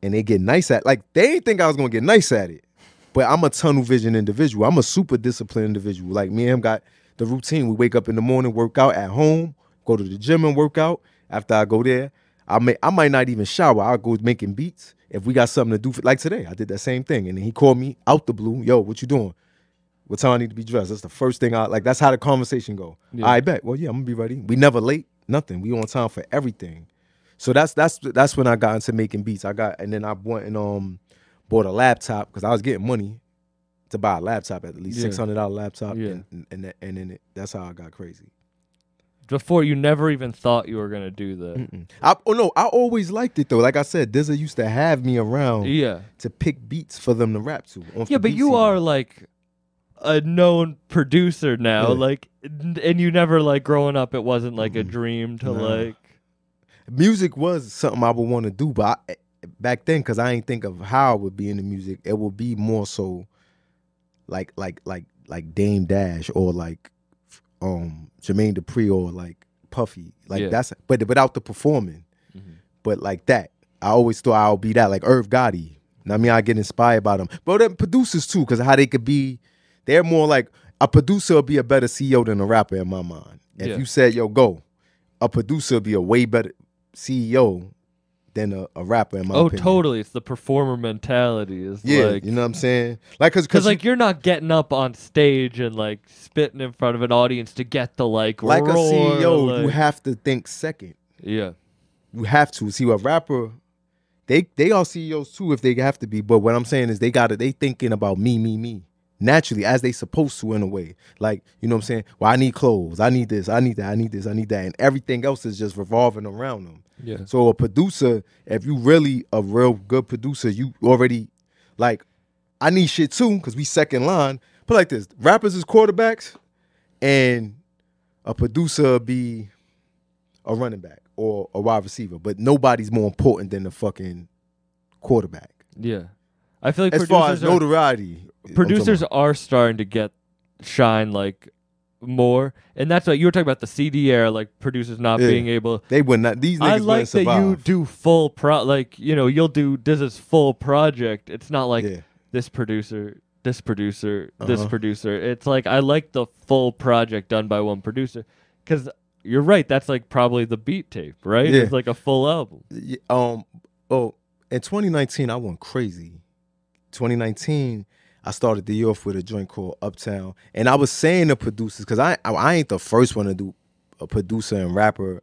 and they get nice at, like, they didn't think I was going to get nice at it. But I'm a tunnel vision individual. I'm a super disciplined individual. Like, me and him got the routine. We wake up in the morning, work out at home, go to the gym and work out. After I go there, I may, I might not even shower. I'll go making beats. If we got something to do, for, like today, I did that same thing. And then he called me out the blue. Yo, what you doing? What time I need to be dressed? That's the first thing I, like, that's how the conversation go. Yeah. I bet. Well, yeah, I'm going to be ready. We never late. Nothing. We on time for everything. So that's that's that's when I got into making beats. I got, and then I went and um, bought a laptop, because I was getting money to buy a laptop, at least yeah. six hundred dollar laptop. Yeah. And, and, and, and then it, that's how I got crazy. Before, you never even thought you were going to do that. Mm-mm. I, oh, no, I always liked it, though. Like I said, Dizza used to have me around yeah. to pick beats for them to rap to. Yeah, but you are, like, a known producer now. Yeah. Like, and you never, like, growing up, it wasn't, like, a dream to, nah. like... Music was something I would want to do, but I, back then, because I ain't think of how it would be in the music, it would be more so, like, like, like, like Dame Dash or, like, um... Jermaine Dupri or like Puffy, like yeah. that's but without the performing, mm-hmm. but like that, I always thought I'll be that, like Irv Gotti. And I mean, I get inspired by them, but then producers too, because how they could be, they're more like a producer will be a better C E O than a rapper in my mind. If yeah. you said, "Yo, go," a producer will be a way better C E O than a, a rapper in my oh, opinion. Oh, totally. It's the performer mentality. Is yeah, like, you know what I'm saying? Like, cause, cause, cause like you're not getting up on stage and like spitting in front of an audience to get the like like roar, a C E O. Like, you have to think second. Yeah, you have to see a rapper. They they are C E Os too if they have to be. But what I'm saying is they got it. They thinking about me, me, me. Naturally, as they supposed to in a way. Like, you know what I'm saying? Well, I need clothes. I need this. I need that. I need this. I need that. And everything else is just revolving around them. Yeah. So a producer, if you really a real good producer, you already, like, I need shit too because we second line. Put it like this. Rappers is quarterbacks and a producer be a running back or a wide receiver. But nobody's more important than the fucking quarterback. Yeah. I feel like as far as notoriety, producers are starting to get shine like more, and that's what you were talking about, the C D era, like producers not yeah. being able. They would not. These niggas I like that survive. You do full pro, like you know, you'll do Dizza's full project. It's not like yeah. this producer, this producer, uh-huh. this producer. It's like I like the full project done by one producer because you're right. That's like probably the beat tape, right? Yeah. It's like a full album. Yeah, um. Oh, in twenty nineteen, I went crazy. twenty nineteen, I started the year off with a joint called Uptown, and I was saying to producers, because I, I I ain't the first one to do a producer and rapper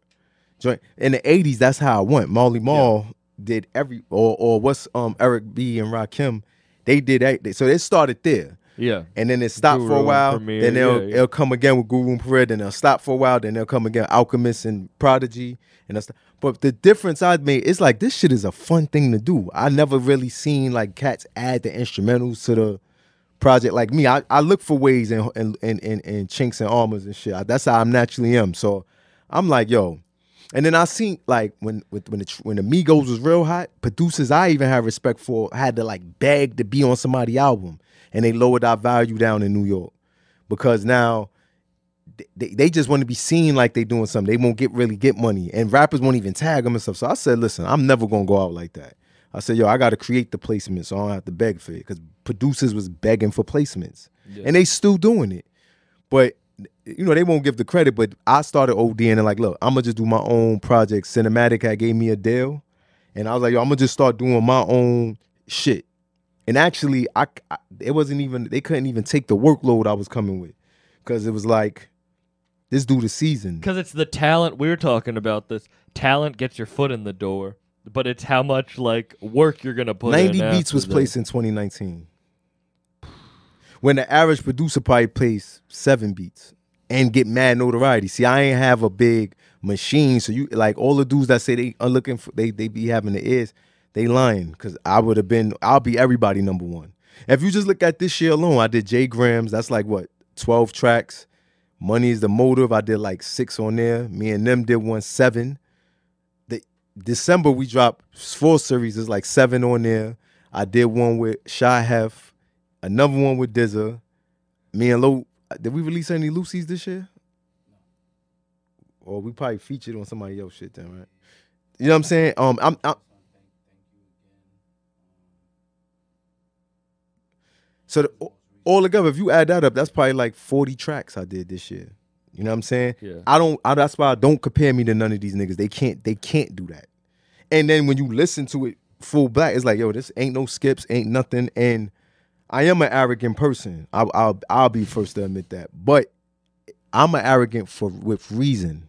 joint. In the eighties, that's how I went. Marley Marl yeah. did every, or or what's um Eric B and Rakim, they did that. So it started there. Yeah. And then it stopped Guru for a while. Premier, then they'll, yeah, yeah. they'll come again with Guru and Premier. Then they'll stop for a while. Then they'll come again Alchemist and Prodigy. and that's. But the difference I made, it's like this shit is a fun thing to do. I never really seen like cats add the instrumentals to the project like me. I, I look for ways and and, and, and and chinks and armors and shit. That's how I naturally am. So I'm like, yo. And then I seen like when with, when the when the Migos was real hot, producers I even had respect for had to like beg to be on somebody's album. And they lowered our value down in New York because now they, they just want to be seen like they doing something. They won't get really get money, and rappers won't even tag them and stuff. So I said, listen, I'm never gonna go out like that. I said, yo, I got to create the placements, so I don't have to beg for it because producers was begging for placements, yeah. and they still doing it. But you know they won't give the credit. But I started ODing and like, look, I'm gonna just do my own project. Cinematic had gave me a deal, and I was like, yo, I'm gonna just start doing my own shit. And actually, I, I it wasn't even they couldn't even take the workload I was coming with, because it was like this dude is seasoned. Because it's the talent we're talking about. This talent gets your foot in the door, but it's how much like work you're gonna put. Ninety in beats was that. placed in twenty nineteen, when the average producer probably plays seven beats and get mad notoriety. See, I ain't have a big machine, so you like all the dudes that say they are looking for they they be having the ears. They lying, because I would have been, I'll be everybody number one. If you just look at this year alone, I did J Grams, that's like what, twelve tracks. Money is the Motive, I did like six on there. Me and them did one, seven. The December, we dropped four series, there's like seven on there. I did one with Shy Hef, another one with Dizza. Me and Lo, did we release any Lucy's this year? Or we probably featured on somebody else's shit then, right? You know what I'm saying? Um, I'm, I'm So the, all together, if you add that up, that's probably like forty tracks I did this year. You know what I'm saying? Yeah. I don't. I, that's why I don't compare me to none of these niggas. They can't. They can't do that. And then when you listen to it full black, it's like, yo, this ain't no skips, ain't nothing. And I am an arrogant person. I, I'll I'll be first to admit that. But I'm an arrogant for with reason.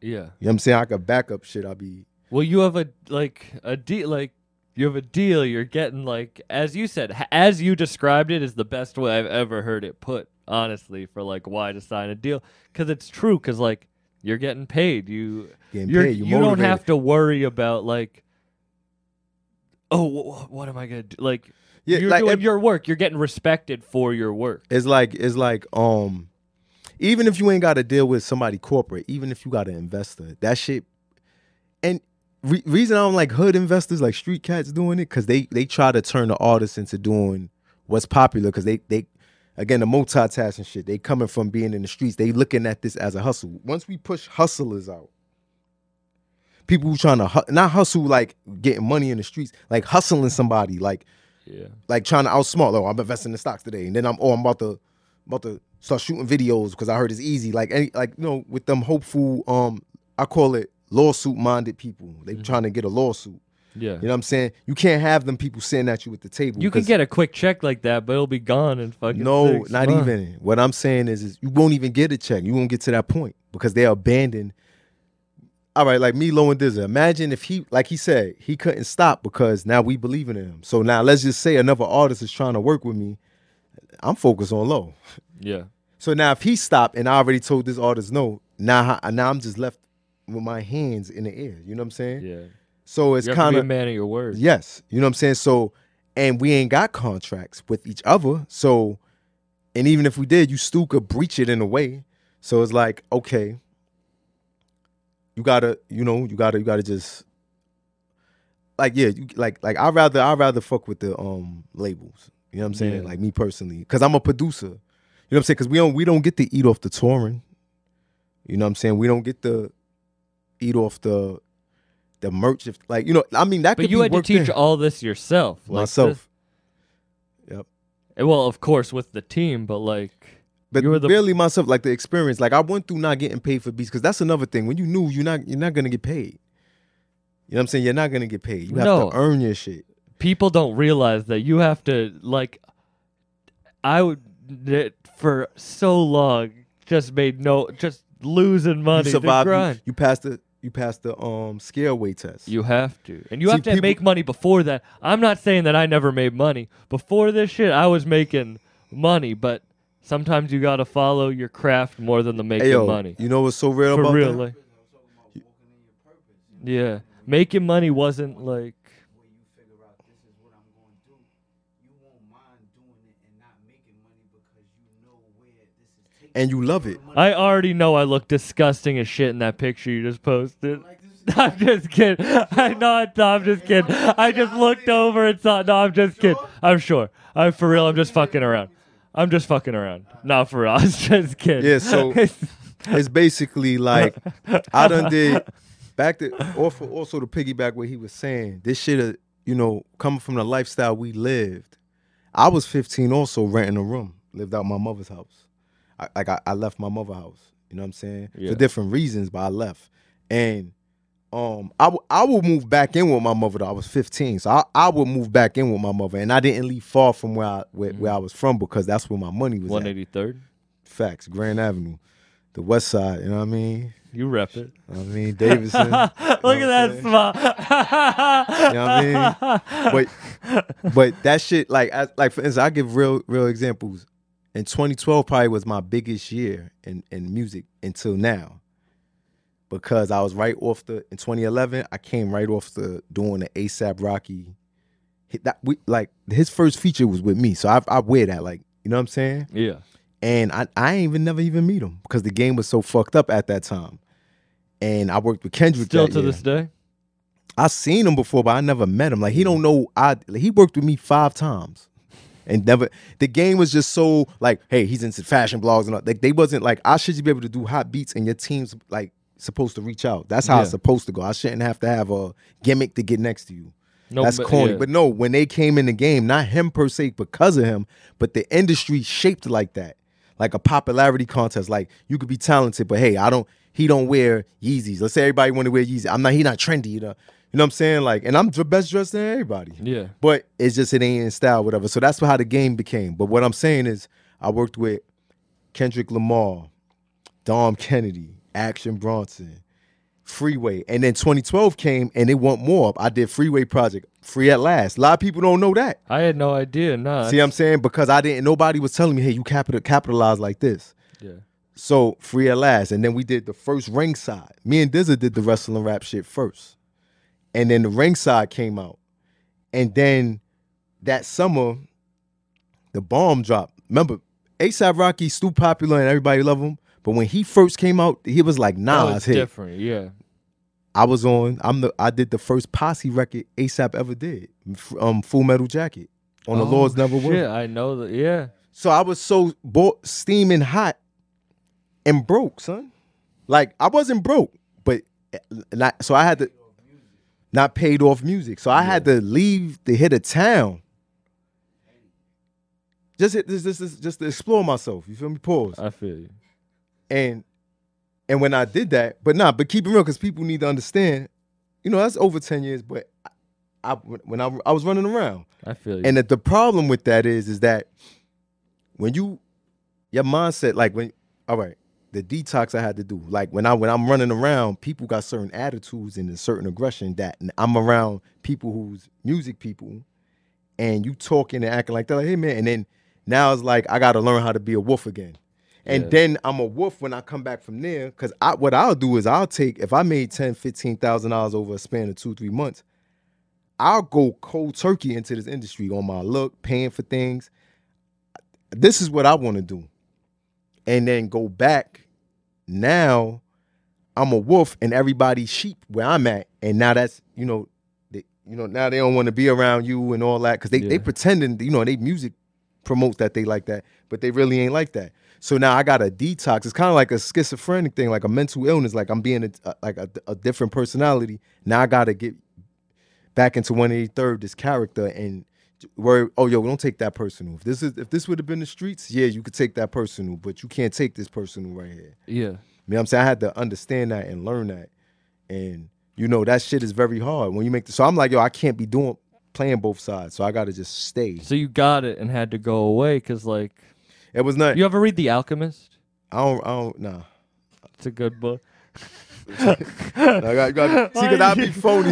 Yeah. You know what I'm saying? I could back up shit. I'll be. Well, you have a like a de- like. You have a deal. You're getting like, as you said, as you described it is the best way I've ever heard it put, honestly, for like why to sign a deal. Because it's true. Because like you're getting paid. You getting you're, paid. You're you motivated. Don't have to worry about like, oh, what, what am I gonna do? Like yeah, you're like, doing it, your work. You're getting respected for your work. It's like it's like um, even if you ain't got to deal with somebody corporate, even if you got an investor, that shit and. Re- reason I don't like hood investors, like street cats doing it, because they, they try to turn the artists into doing what's popular, because they, they, again, the multitasking shit, they coming from being in the streets, they looking at this as a hustle. Once we push hustlers out, people who trying to, hu- not hustle like getting money in the streets, like hustling somebody, like yeah. like trying to outsmart, like, oh, I'm investing in stocks today, and then I'm, oh, I'm about to, about to start shooting videos, because I heard it's easy, like, any, like you know, with them hopeful, um, I call it, lawsuit-minded people. They mm-hmm. trying to get a lawsuit. Yeah. You know what I'm saying? You can't have them people sitting at you at the table. You can get a quick check like that, but it'll be gone in fucking No, six not months. even. What I'm saying is, is you won't even get a check. You won't get to that point because they abandoned. All right, like Milo and Dizza. Imagine if he, like he said, he couldn't stop because now we believe in him. So now let's just say another artist is trying to work with me. I'm focused on low. Yeah. So now if he stopped and I already told this artist no, now, now I'm just left with my hands in the air. You know what I'm saying? Yeah. So it's kind of a man of your word. Yes. You know what I'm saying? So, and we ain't got contracts with each other. So, and even if we did, you still could breach it in a way. So it's like, okay, you gotta, you know, you gotta, you gotta just like, yeah, you, like, like I'd rather, I'd rather fuck with the um labels. You know what I'm saying? Yeah. Like me personally, because I'm a producer. You know what I'm saying? Because we don't, we don't get to eat off the touring. You know what I'm saying? We don't get to eat off the the merch. If, like, you know, I mean, that but could be worked But you had to teach in. all this yourself. Like Myself. This. Yep. And well, of course, with the team, but like... But you were the... barely myself, like the experience. Like I went through not getting paid for beats because that's another thing. When you new, you're not, you're not going to get paid. You know what I'm saying? You're not going to get paid. You have no. to earn your shit. People don't realize that you have to, like... I would, for so long, just made no... Just losing money you survived, to grind. You, you passed the... You pass the um scaleway test. You have to. And you See, have to people... make money before that. I'm not saying that I never made money. Before this shit, I was making money. But sometimes you got to follow your craft more than the making hey, yo, money. You know what's so real For about real, that? Like, yeah. Making money wasn't like... When you figure out this is what I'm going to do, you won't mind doing it and not making money because you know where this is taking. And you love it. I already know I look disgusting as shit in that picture you just posted. I'm just kidding. I know no, I'm just kidding. I just looked over and saw. No, I'm just kidding. I'm sure. I'm for real. I'm just fucking around. I'm just fucking around. No, for real. I was just kidding. Yeah, so it's basically like I done did back to also, also to piggyback what he was saying. This shit, you know, coming from the lifestyle we lived. I was fifteen also renting a room. Lived out my mother's house. I, like I, I left my mother's house. You know what I'm saying? Yeah. For different reasons, but I left. And um, I, w I would move back in with my mother, though. I was fifteen. So I, I would move back in with my mother. And I didn't leave far from where I, where, mm-hmm. where I was from because that's where my money was one eighty-third? At. Facts. Grand Avenue. The Westside. You know what I mean? You rep it. I mean, Davidson. Look at that smile. You know what I mean? But, but that shit, like, I, like for instance, I give real, real examples. And twenty twelve probably was my biggest year in, in music until now because I was right off the, in twenty eleven, I came right off the doing the ASAP Rocky. That, we, like, his first feature was with me, so I, I wear that, like, you know what I'm saying? Yeah. And I, I ain't even never even meet him because the game was so fucked up at that time. And I worked with Kendrick Still that to year. This day? I seen him before, but I never met him. Like, he don't know, I like, he worked with me five times. And never, the game was just so like, hey, he's into fashion blogs and all. Like they wasn't like, I should just be able to do hot beats and your team's like supposed to reach out. That's how yeah. it's supposed to go. I shouldn't have to have a gimmick to get next to you. No, that's but, corny. Yeah. But no, when they came in the game, not him per se because of him, but the industry shaped like that, like a popularity contest. Like you could be talented, but hey, I don't. He don't wear Yeezys. Let's say everybody want to wear Yeezys. I'm not. He not trendy. You know. You know what I'm saying? Like, and I'm the best dressed than everybody. Yeah. But it's just it ain't in style, whatever. So that's how the game became. But what I'm saying is I worked with Kendrick Lamar, Dom Kennedy, Action Bronson, Freeway. And then twenty twelve came and they want more. I did Freeway Project, Free at Last. A lot of people don't know that. I had no idea. Nah. See what I'm saying? Because I didn't, nobody was telling me, hey, you capital capitalize like this. Yeah. So Free at Last. And then we did the first Ringside. Me and Dizza did the wrestling rap shit first. And then the Ringside came out. And then that summer, the bomb dropped. Remember, ASAP Rocky's still popular and everybody loved him. But when he first came out, he was like, nah, it's different, yeah. I was on, I'm the I did the first posse record ASAP ever did. Um, Full Metal Jacket. On oh, the Lord's Never Will. Yeah, I know that, yeah. So I was so bo steaming hot and broke, son. Like, I wasn't broke, but not, so I had to. Not paid off music. So I yeah. had to leave the hit of town. Just hit this, this, this, just to explore myself. You feel me? Pause. I feel you. And and when I did that, but nah, but keep it real, because people need to understand, you know, that's over ten years, but I when I, I was running around. I feel you. And that the problem with that is is that when you your mindset, like when all right, the detox I had to do, like when I when I'm running around, people got certain attitudes and a certain aggression that I'm around people who's music people, and you talking and acting like that, like hey man, and then now it's like I got to learn how to be a wolf again. And yeah. then I'm a wolf when I come back from there, because I, what I'll do is I'll take, if I made ten thousand, fifteen thousand dollars over a span of two, three months, I'll go cold turkey into this industry on my look, paying for things. This is what I want to do. And then go back. Now I'm a wolf and everybody's sheep where I'm at. And now that's, you know, they, you know, now they don't want to be around you and all that, because they, yeah. they pretending, you know, they music promotes that they like that, but they really ain't like that. So now I got a detox. It's kind of like a schizophrenic thing, like a mental illness. Like I'm being a, a, like a, a different personality. Now I got to get back into one eighty-third, this character, and worry, oh, yo, don't take that personal. If this is if this would have been the streets, yeah, you could take that personal, but you can't take this personal right here. Yeah. You know what I'm saying? I had to understand that and learn that. And, you know, that shit is very hard. When you make the, so I'm like, yo, I can't be doing playing both sides, so I got to just stay. So you got it and had to go away because, like... It was not. You ever read The Alchemist? I don't. I don't. Nah. It's a good book. no, I got, got, see, cause I be phony.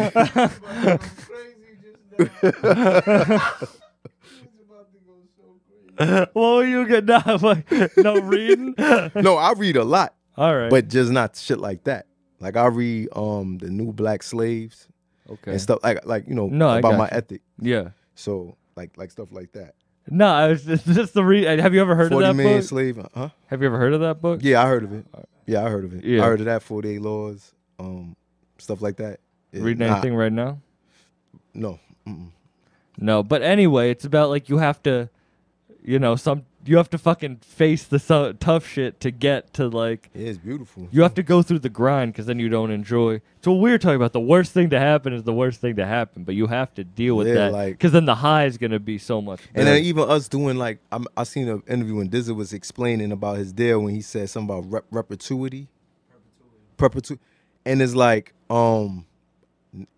What were you getting out? Like, no reading. No, I read a lot. All right, but just not shit like that. Like I read um the New Black Slaves. Okay. And stuff like like you know no, about my you. ethic. Yeah. So like like stuff like that. No, I was just, just the re have you ever heard of that book? forty-man Slave, huh? Have you ever heard of that book? Yeah, I heard of it. Yeah, I heard of it. Yeah. I heard of that, forty-eight laws, um, stuff like that. It, Reading nah. anything right now? No. Mm-mm. No, but anyway, it's about like you have to, you know, some you have to fucking face the so tough shit to get to like... Yeah, it's beautiful. You have to go through the grind because then you don't enjoy. So we were talking about the worst thing to happen is the worst thing to happen, but you have to deal with yeah, that because like, then the high is going to be so much better. And then even us doing like... I'm, I seen an interview when Dizza was explaining about his deal when he said something about rep repertuity. Perpetuity. And it's like, um,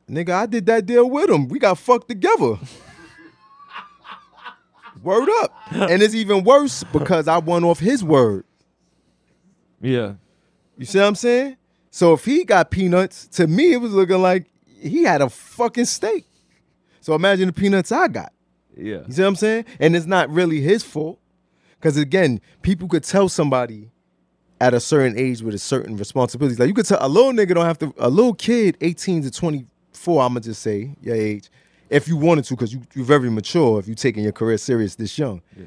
nigga, I did that deal with him. We got fucked together. Word up. And it's even worse because I won off his word. Yeah. You see what I'm saying? So if he got peanuts, to me it was looking like he had a fucking steak. So imagine the peanuts I got. Yeah. You see what I'm saying? And it's not really his fault. Because again, people could tell somebody at a certain age with a certain responsibility. Like you could tell a little nigga don't have to, a little kid, eighteen to twenty-four, I'm going to just say, your age. If you wanted to, because you, you're very mature if you're taking your career serious this young. Yeah.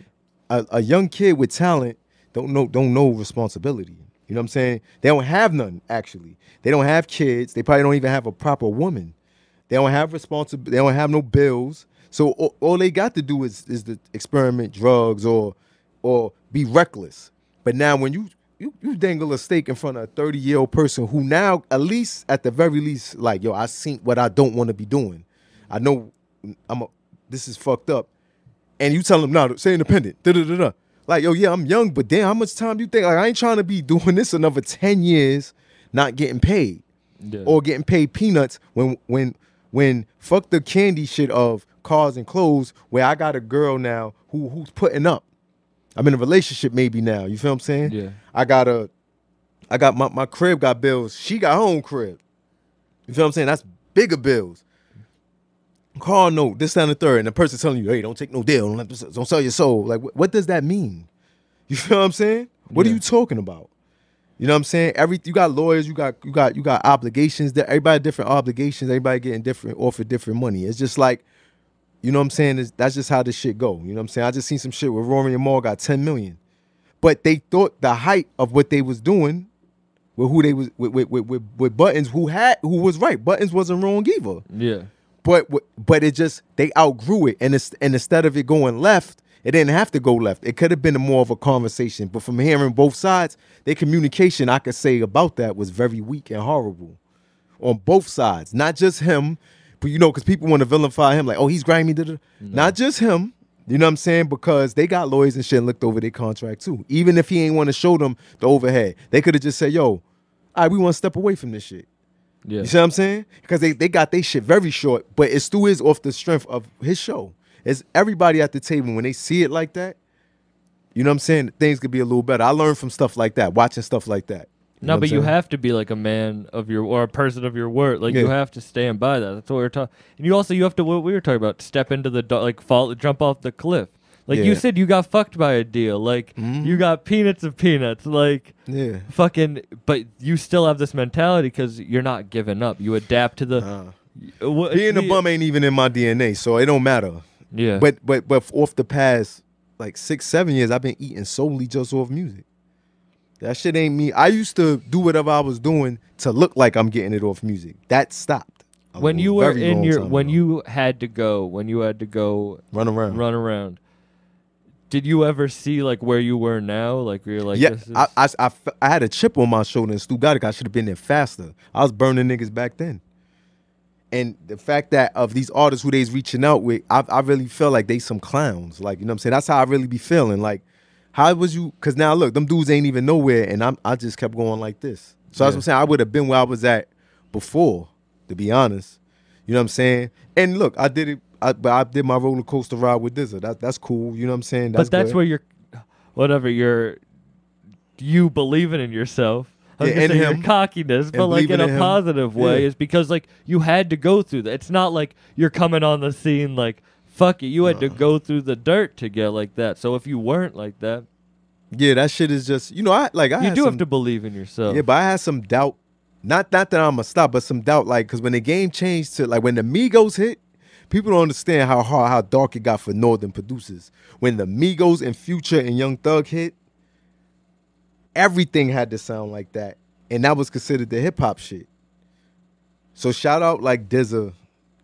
A, a young kid with talent don't know don't know responsibility. You know what I'm saying? They don't have none, actually. They don't have kids. They probably don't even have a proper woman. They don't have responsibility. They don't have no bills. So all, all they got to do is is to experiment drugs or or be reckless. But now when you, you, you dangle a steak in front of a thirty-year-old person who now, at least, at the very least, like, yo, I seen what I don't want to be doing. I know I'm a, this is fucked up. And you tell them, no, nah, stay independent. Da, da, da, da. Like, yo, yeah, I'm young, but damn, how much time do you think? Like, I ain't trying to be doing this another ten years not getting paid. Yeah. Or getting paid peanuts when when when fuck the candy shit of cars and clothes where I got a girl now who who's putting up. I'm in a relationship maybe now. You feel what I'm saying? Yeah. I got a I got my, my crib got bills. She got her own crib. You feel what I'm saying? That's bigger bills. Car note, this, that, and the third, and the person telling you, hey, don't take no deal, don't, don't sell your soul. Like, wh what does that mean? You feel what I'm saying? What yeah. are you talking about? You know what I'm saying? Every you got lawyers, you got you got you got obligations. That everybody different obligations. Everybody getting different offered different money. It's just like, you know what I'm saying? It's, that's just how this shit go. You know what I'm saying? I just seen some shit where Rory and Maul got ten million, but they thought the height of what they was doing with who they was with with with, with, with Buttons, who had who was right. Buttons wasn't wrong either. Yeah. But but it just they outgrew it, and it's and instead of it going left, it didn't have to go left. It could have been more of a conversation. But from hearing both sides, their communication I could say about that was very weak and horrible, on both sides. Not just him, but you know, because people want to vilify him, like, oh, he's grimy. No. Not just him. You know what I'm saying? Because they got lawyers and shit and looked over their contract too. Even if he ain't want to show them the overhead, they could have just said, yo, all right, we want to step away from this shit. Yeah. You see what I'm saying? Because they, they got their shit very short, but it still is off the strength of his show. It's everybody at the table. When they see it like that, you know what I'm saying? Things could be a little better. I learned from stuff like that, watching stuff like that. You no, but you have to be like a man of your or a person of your word. Like yeah. you have to stand by that. That's what we were talking. And you also you have to what we were talking about. Step into the like fall, jump off the cliff. Like yeah. you said, you got fucked by a deal. Like mm. you got peanuts of peanuts. Like yeah, fucking. But you still have this mentality because you're not giving up. You adapt to the. Uh, what, being the, a bum ain't even in my D N A, so it don't matter. Yeah. But but but off the past like six seven years, I've been eating solely just off music. That shit ain't me. I used to do whatever I was doing to look like I'm getting it off music. That stopped. When you were in your, when ago. you had to go, when you had to go run around, run around. Did you ever see like where you were now? Like where you're like, yeah, this is... I, I, I, I had a chip on my shoulder in Stu Goddard. I should have been there faster. I was burning niggas back then. And the fact that of these artists who they's reaching out with, I, I really feel like they some clowns. Like, you know what I'm saying? That's how I really be feeling. Like, how was you? Because now, look, them dudes ain't even nowhere, and I'm, I just kept going like this. So yeah. that's what I'm saying. I would have been where I was at before, to be honest. You know what I'm saying? And look, I did it, I, but I did my roller coaster ride with Dizza. That, that's cool. You know what I'm saying? That's but that's good. Where you're, whatever, you're, you believing in yourself. I was yeah, and him, your cockiness, but like in a in positive him. way yeah. is because like you had to go through that. It's not like you're coming on the scene like, fuck it, you had uh, to go through the dirt to get like that. So if you weren't like that, yeah, that shit is just, you know, I like I you do some, have to believe in yourself. Yeah, but I had some doubt, not not that I'm gonna stop, but some doubt, like because when the game changed to like when the Migos hit, people don't understand how hard, how dark it got for northern producers. When the Migos and Future and Young Thug hit, everything had to sound like that, and that was considered the hip hop shit. So shout out like Dizza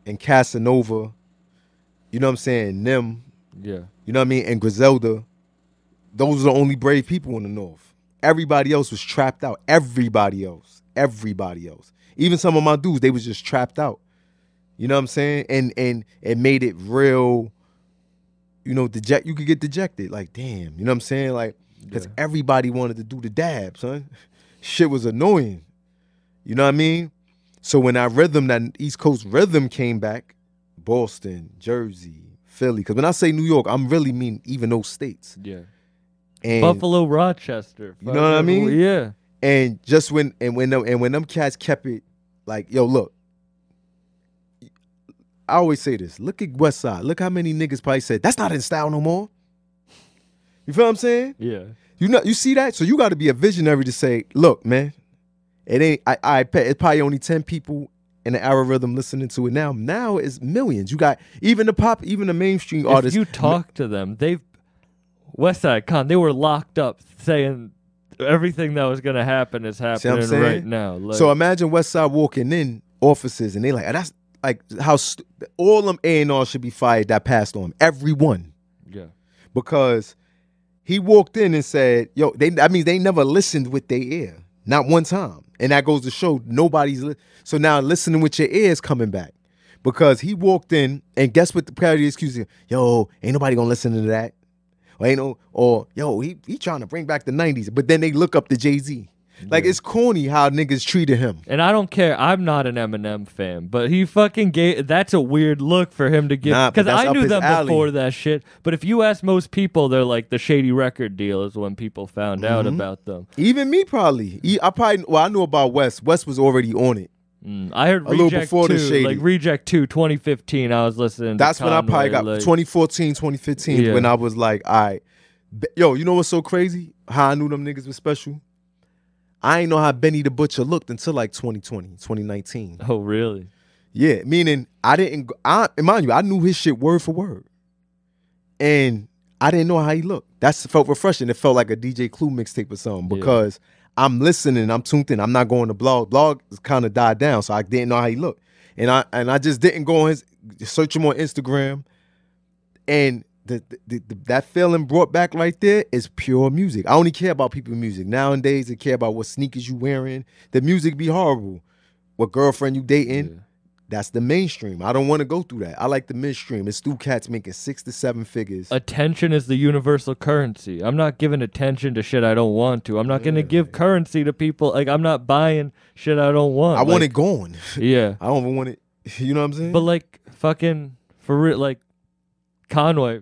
and Casanova. You know what I'm saying? Nim. Yeah. You know what I mean? And Griselda. Those are the only brave people in the North. Everybody else was trapped out. Everybody else. Everybody else. Even some of my dudes, they was just trapped out. You know what I'm saying? And and it made it real, you know, deject. You could get dejected. Like, damn. You know what I'm saying? Like, because yeah. everybody wanted to do the dab, son. Shit was annoying. You know what I mean? So when that rhythm, that East Coast rhythm came back, Boston, Jersey, Philly. Because when I say New York, I'm really mean even those states. Yeah. And Buffalo, Rochester. You know what I mean? Yeah. And just when and when them, and when them cats kept it like, yo, look. I always say this. Look at Westside. Look how many niggas probably said, that's not in style no more. You feel what I'm saying? Yeah. You know, you see that? So you got to be a visionary to say, look, man, it ain't. I I it's probably only ten people and the algorithm listening to it now, now is millions. You got even the pop, even the mainstream if artists. If you talk to them, they've, Westside Con, they were locked up saying everything that was going to happen is happening right now. Like, so imagine Westside walking in offices and they like, oh, that's like how st- all them A and R should be fired that passed on. Everyone. Yeah. Because he walked in and said, yo, they. I mean, they never listened with their ear. Not one time. And that goes to show nobody's... Li- so now listening with your ears coming back. Because he walked in, and guess what the parody excuse is? Yo, ain't nobody gonna listen to that. Or, ain't no, or yo, he, he trying to bring back the nineties. But then they look up to Jay-Z. Like, yeah. It's corny how niggas treated him. And I don't care. I'm not an Eminem fan, but he fucking gave... That's a weird look for him to give. Nah, because I knew them alley. before that shit. But if you ask most people, they're like, the shady record deal is when people found mm-hmm. out about them. Even me, probably. I probably... Well, I knew about West. West was already on it. Mm, I heard a Reject little before two, the shady. Like Reject two, twenty fifteen, I was listening That's to That's when Conway, I probably got... Like, twenty fourteen, twenty fifteen, yeah. when I was like, all right. Yo, you know what's so crazy? How I knew them niggas was special? I ain't know how Benny the Butcher looked until like twenty twenty, twenty nineteen. Oh, really? Yeah, meaning I didn't, I, mind you, I knew his shit word for word. And I didn't know how he looked. That felt refreshing. It felt like a D J Clue mixtape or something because yeah. I'm listening, I'm tuned in, I'm not going to blog. Blog kind of died down, so I didn't know how he looked. And I and I just didn't go on his, search him on Instagram. And The, the, the, that feeling brought back right there is pure music. I only care about people's music. Nowadays, I care about what sneakers you wearing. The music be horrible. What girlfriend you dating. Yeah. That's the mainstream. I don't want to go through that. I like the midstream. It's two cats making six to seven figures. Attention is the universal currency. I'm not giving attention to shit I don't want to. I'm not yeah, going to give like, currency to people. Like, I'm not buying shit I don't want. I like, want it gone. Yeah. I don't even want it. You know what I'm saying? But, like, fucking, for real, like, Conway,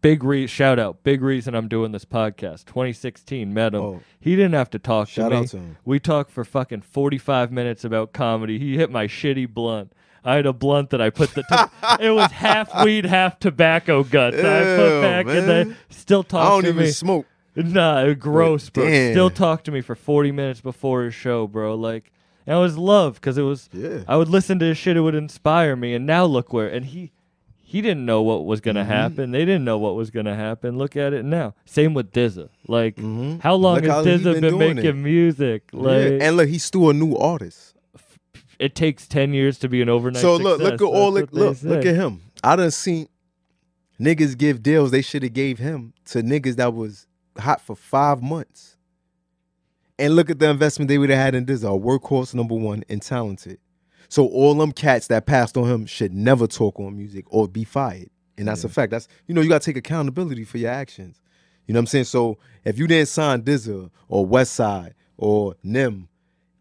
big re- shout out, big reason I'm doing this podcast. twenty sixteen, met him. Oh. He didn't have to talk shout to me. Out to him. We talked for fucking forty-five minutes about comedy. He hit my shitty blunt. I had a blunt that I put the, t- it was half weed, half tobacco guts. Ew, I put back man. And then still talked to me. I don't even me. Smoke. Nah, gross, but, bro. Damn. Still talked to me for forty minutes before his show, bro. Like, and it was love because it was, yeah. I would listen to his shit. It would inspire me. And now look where, and he, He didn't know what was going to mm-hmm. happen. They didn't know what was going to happen. Look at it now. Same with Dizza. Like, mm-hmm. how long look has how Dizza been, been making it. Music? Like, yeah. And look, he's still a new artist. It takes ten years to be an overnight so success. So look, look at That's all. Look, look, look at him. I done seen niggas give deals they should have gave him to niggas that was hot for five months. And look at the investment they would have had in Dizza. Workhorse, number one, and talented. So all them cats that passed on him should never talk on music or be fired. And that's yeah. a fact. That's, you know, you got to take accountability for your actions. You know what I'm saying? So if you didn't sign Dizza or Westside or Nim,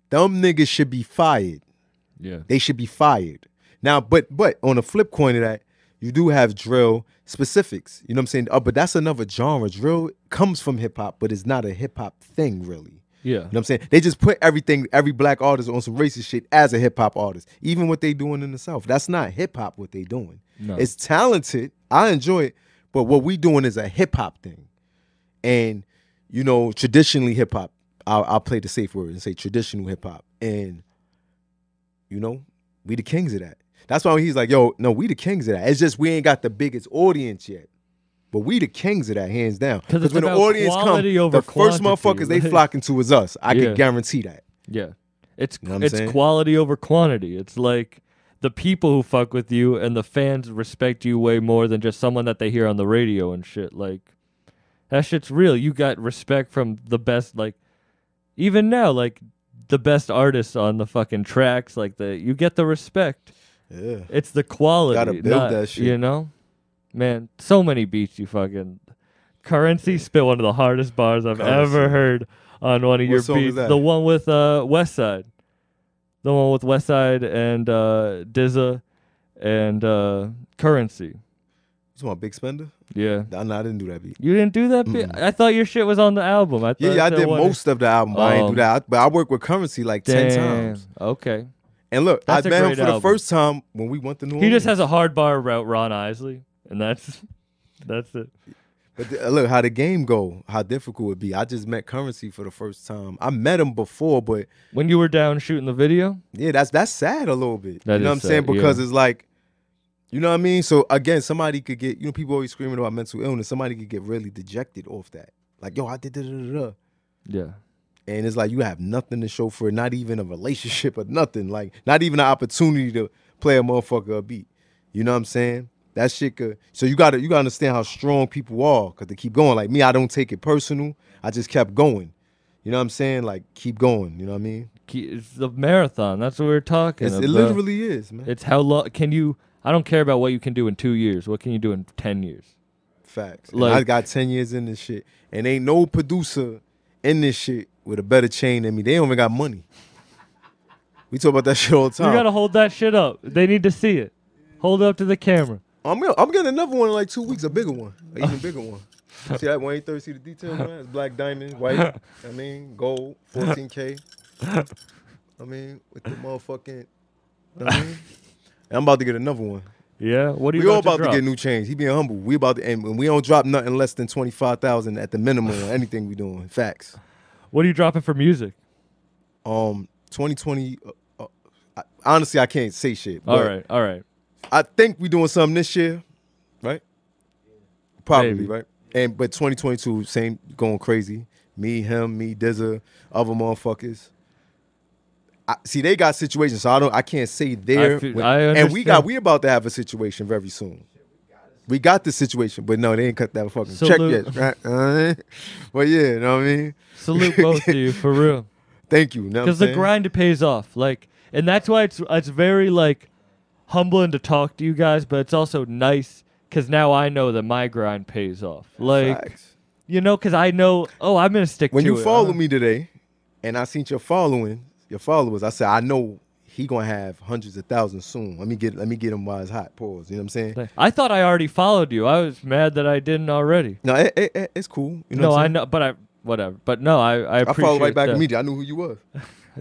them niggas should be fired. Yeah. They should be fired. Now, but but on the flip coin of that, you do have drill specifics. You know what I'm saying? Oh, but that's another genre. Drill comes from hip-hop, but it's not a hip-hop thing, really. Yeah. You know what I'm saying? They just put everything, every black artist on some racist shit as a hip hop artist. Even what they doing in the South. That's not hip hop what they doing. No. It's talented. I enjoy it. But what we doing is a hip hop thing. And, you know, traditionally hip hop, I'll, I'll play the safe word and say traditional hip hop. And, you know, we the kings of that. That's why he's like, yo, no, we the kings of that. It's just we ain't got the biggest audience yet. But we the kings of that, hands down. Because when the audience comes, the first motherfuckers they flocking to is us. I yeah. can guarantee that. Yeah. It's you know it's saying? Quality over quantity. It's like the people who fuck with you and the fans respect you way more than just someone that they hear on the radio and shit. Like, that shit's real. You got respect from the best, like, even now, like, the best artists on the fucking tracks. Like, the you get the respect. Yeah. It's the quality. Gotta build not, that shit. You know? Man, so many beats you fucking... Currency spit one of the hardest bars I've Currency. ever heard on one of what your song beats. Is that? The one with uh, Westside. The one with Westside and uh, Dizza and uh, Currency. You want Big Spender? Yeah. I, no, I didn't do that beat. You didn't do that beat? Mm-mm. I thought your shit was on the album. I yeah, yeah, I did one. most of the album, but oh. I didn't do that. I, but I worked with Currency like Damn. ten times. Okay. And look, That's I met him for album. the first time when we went to New Orleans. He just has a hard bar route, Ron Isley. And that's that's it. But the, look, how the game go, how difficult it would be. I just met Currency for the first time. I met him before, but... When you were down shooting the video? Yeah, that's that's sad a little bit. That you know what I'm sad, saying? Because yeah. it's like, you know what I mean? So, again, somebody could get... You know, people always screaming about mental illness. Somebody could get really dejected off that. Like, yo, I did da da da Yeah. And it's like, you have nothing to show for it. Not even a relationship or nothing. Like, not even an opportunity to play a motherfucker a beat. You know what I'm saying? That shit could, so you gotta you gotta understand how strong people are because they keep going. Like me, I don't take it personal. I just kept going. You know what I'm saying? Like, keep going. You know what I mean? It's the marathon. That's what we're talking it's, about. It literally is, man. It's how long can you? I don't care about what you can do in two years. What can you do in ten years? Facts. Like, I got ten years in this shit, and ain't no producer in this shit with a better chain than me. They don't even got money. We talk about that shit all the time. You gotta hold that shit up. They need to see it. Hold it up to the camera. I'm gonna, I'm getting another one in like two weeks, a bigger one, an even bigger one. See that one eighty-third, see the detail, man? It's black diamond, white, I mean, gold, fourteen K. I mean, with the motherfucking, I mean. I'm about to get another one. Yeah, what are you we about, about to, drop? to get new chains. He being humble. We about to, and we don't drop nothing less than twenty-five thousand at the minimum on anything we doing, facts. What are you dropping for music? Um, twenty twenty, uh, uh, I, honestly, I can't say shit. All right, all right. I think we're doing something this year, right? Probably, Maybe. right? And but twenty twenty-two, same going crazy. Me, him, me, Dizza, other motherfuckers. I, see, they got situations, so I don't. I can't say there. I feel, I and we got we about to have a situation very soon. We got the situation, but no, they ain't cut that fucking Salute. check yet, right? But yeah, you know what I mean. Salute both of you for real. Thank you. Because the grind pays off, like, and that's why it's it's very like. humbling to talk to you guys, but it's also nice because now I know that my grind pays off. Like, Facts. You know, because I know, oh, I'm going to stick when to it. When you follow me today and I seen your following, your followers, I said, I know he going to have hundreds of thousands soon. Let me get let me get him while it's hot. Pause. You know what I'm saying? I thought I already followed you. I was mad that I didn't already. No, it, it, it's cool. You know no, I know, but I, whatever. But no, I, I appreciate I followed right back immediately. I knew who you were.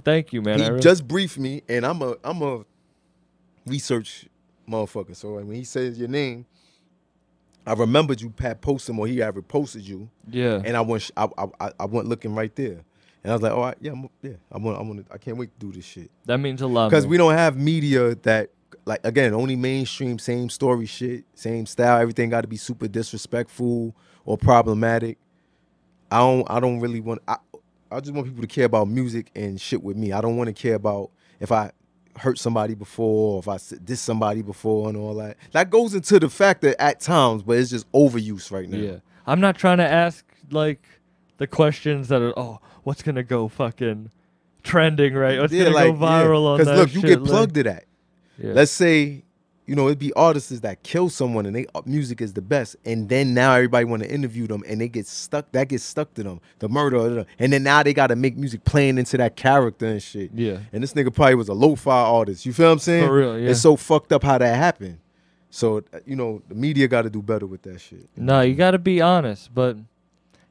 Thank you, man. He really just briefed me, and I'm a I'm a research motherfucker. So when he says your name, I remembered you had posted him, or he had reposted you. Yeah. And I went I I I went looking right there, and I was like, oh I, yeah, I'm, yeah, I want I want I can't wait to do this shit. That means a lot because we don't have media that like again only mainstream same story shit same style everything got to be super disrespectful or problematic. I don't I don't really want I. I just want people to care about music and shit with me. I don't want to care about if I hurt somebody before or if I dissed somebody before and all that. That goes into the fact that at times, but it's just overuse right now. Yeah. I'm not trying to ask, like, the questions that are, oh, what's going to go fucking trending, right? What's yeah, going like, to go viral yeah. on that shit? Because, look, you shit, get plugged like, to that. Yeah. Let's say, you know, it'd be artists that kill someone and they music is the best. And then now everybody want to interview them and they get stuck. That gets stuck to them. The murder. And then now they got to make music playing into that character and shit. Yeah. And this nigga probably was a lo-fi artist. You feel what I'm saying? For real, yeah. It's so fucked up how that happened. So, you know, the media got to do better with that shit. No, you got to be honest. But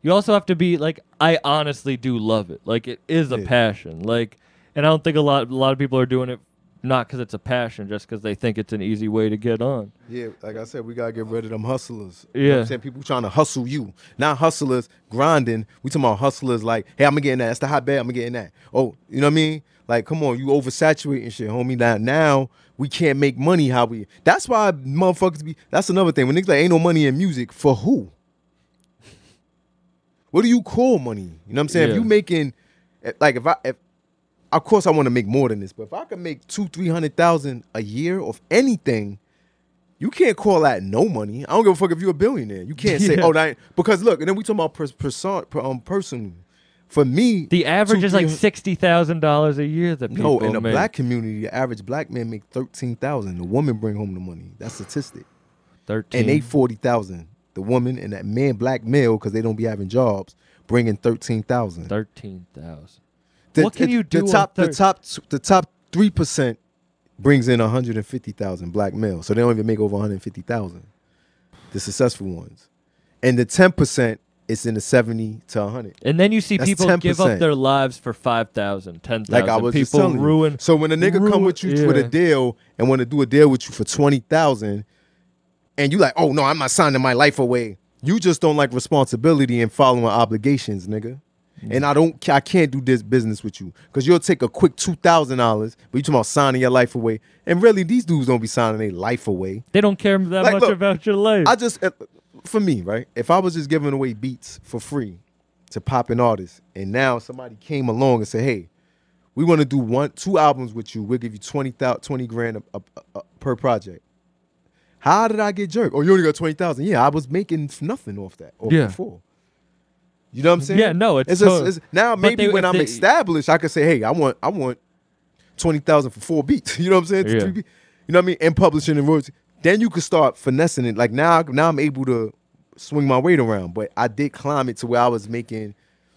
you also have to be like, I honestly do love it. Like, it is a yeah. passion. Like, and I don't think a lot, a lot of people are doing it not because it's a passion, just because they think it's an easy way to get on. Yeah, like I said, we got to get rid of them hustlers. Yeah. You know what I'm saying? People trying to hustle you. Not hustlers grinding. We talking about hustlers like, hey, I'm going to get in that. That's the hotbed. I'm going to get in that. Oh, you know what I mean? Like, come on. You oversaturating shit, homie. Now, now we can't make money how we... That's why motherfuckers be... That's another thing. When niggas like, ain't no money in music, for who? What do you call money? You know what I'm saying? Yeah. If you making... Like, if I... If, of course, I want to make more than this, but if I can make two, three hundred thousand a year of anything, you can't call that no money. I don't give a fuck if you're a billionaire. You can't yeah. say, "Oh, that ain't," because look, and then we talking about per, per, per, um, personally. For me, the average two, is like sixty thousand dollars a year. That people no, in the make. Black community, the average black man make thirteen thousand. The woman bring home the money. That's statistic. Thirteen and they forty thousand. The woman and that man, black male, because they don't be having jobs, bringing thirteen thousand. Thirteen thousand. The, what can the, you do? The top, the top, the top three percent brings in one hundred and fifty thousand black males, so they don't even make over one hundred and fifty thousand. The successful ones, and the ten percent is in the seventy to one hundred. And then you see That's people ten percent. Give up their lives for five thousand, ten thousand. Like I was people just telling ruin. You. So when a nigga ruin, come with you yeah. with a deal and want to do a deal with you for twenty thousand, and you like, oh no, I'm not signing my life away. You just don't like responsibility and following obligations, nigga. And I don't, I can't do this business with you because you'll take a quick two thousand dollars, but you talking about signing your life away. And really, these dudes don't be signing their life away. They don't care that like, much look, about your life. I just, for me, right? If I was just giving away beats for free to popping artists, and now somebody came along and said, "Hey, we want to do one, two albums with you. We'll give you twenty thousand, twenty grand a, a, a, per project." How did I get jerked? Oh, you only got twenty thousand? Yeah, I was making nothing off that or yeah. before. You know what I'm saying? Yeah, no, it's, it's, totally, a, it's now maybe they, when I'm they, established, I could say, hey, I want I want twenty thousand for four beats. You know what I'm saying? Yeah. Three beats. You know what I mean? And publishing and royalty. Then you could start finessing it. Like now, now I'm able to swing my weight around. But I did climb it to where I was making.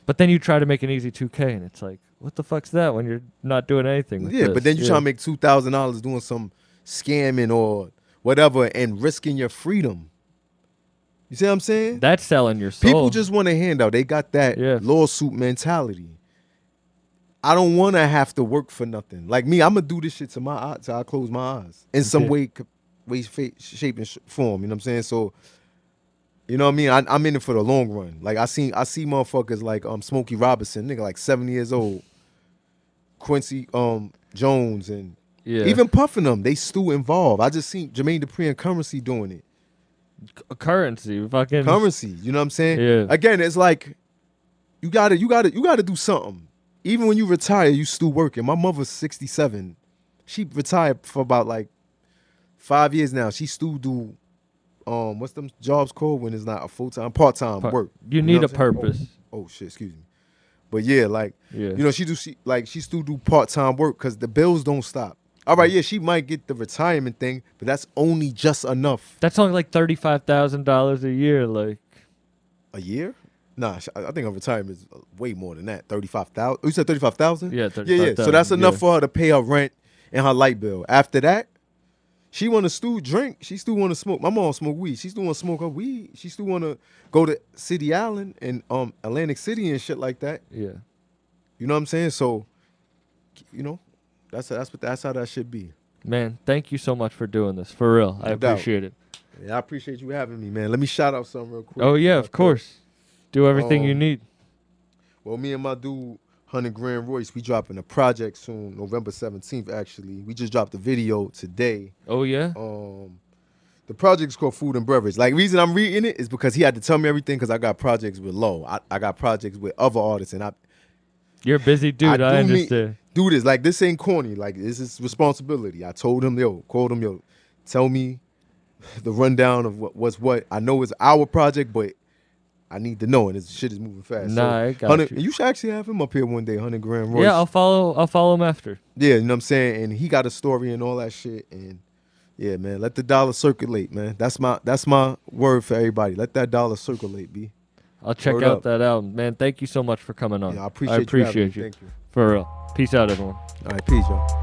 But then you try to make an easy two K, and it's like, what the fuck's that? When you're not doing anything. With yeah, this. But then you yeah. try to make two thousand dollars doing some scamming or whatever, and risking your freedom. You see what I'm saying? That's selling your soul. People just want a handout. They got that yeah. lawsuit mentality. I don't want to have to work for nothing. Like me, I'm going to do this shit to my eyes, till I close my eyes. In some yeah. way, way, shape, and form. You know what I'm saying? So, you know what I mean? I, I'm in it for the long run. Like, I seen, I see motherfuckers like um, Smokey Robinson, nigga, like seventy years old. Quincy um, Jones and yeah. even puffing them. They still involved. I just seen Jermaine Dupri and Currency doing it. Currency, fucking currency. You know what I'm saying? Yeah. Again, it's like you gotta, you gotta, you gotta do something. Even when you retire, you still working. My mother's sixty-seven. She retired for about like five years now. She still do um, what's them jobs called when it's not a full time, part time Par- work. You, you need a purpose. Oh, oh shit, excuse me. But yeah, like yeah. you know, she do she like she still do part time work because the bills don't stop. All right, yeah, she might get the retirement thing, but that's only just enough. That's only like thirty-five thousand dollars a year, like. A year? Nah, I think her retirement is way more than that. thirty-five thousand dollars. You said thirty-five thousand dollars? Yeah, thirty-five thousand dollars. Yeah, yeah. So that's enough yeah. for her to pay her rent and her light bill. After that, she want to still drink. She still want to smoke. My mom smoke weed. She still want to smoke her weed. She still want to go to City Island and um Atlantic City and shit like that. Yeah. You know what I'm saying? So, you know, that's that's what that's how that should be. Man, thank you so much for doing this. For real, no I doubt. appreciate it. Yeah, I appreciate you having me, man. Let me shout out something real quick. Oh yeah, of course. Do everything um, you need. Well, me and my dude, Hundred Grand Royce, we dropping a project soon, November seventeenth. Actually, we just dropped the video today. Oh yeah. Um, the project's called Food and Beverage. Like, reason I'm reading it is because he had to tell me everything because I got projects with Low. I, I got projects with other artists, and I. You're a busy dude. I, I do understand. Me, do this like this ain't corny. Like, this is responsibility. I told him, yo, called him, yo, tell me the rundown of what what's what. I know it's our project, but. I need to know, and this shit is moving fast. Nah, so, I got you. You should actually have him up here one day, Hundred Grand Royce. Yeah, I'll follow. I'll follow him after. Yeah, you know what I'm saying. And he got a story and all that shit. And yeah, man, let the dollar circulate, man. That's my that's my word for everybody. Let that dollar circulate, B. I'll check word out up. that album, man. Thank you so much for coming on. Yeah, I appreciate, I appreciate you, you. Thank you. For real. Peace out, everyone. All right, peace, y'all.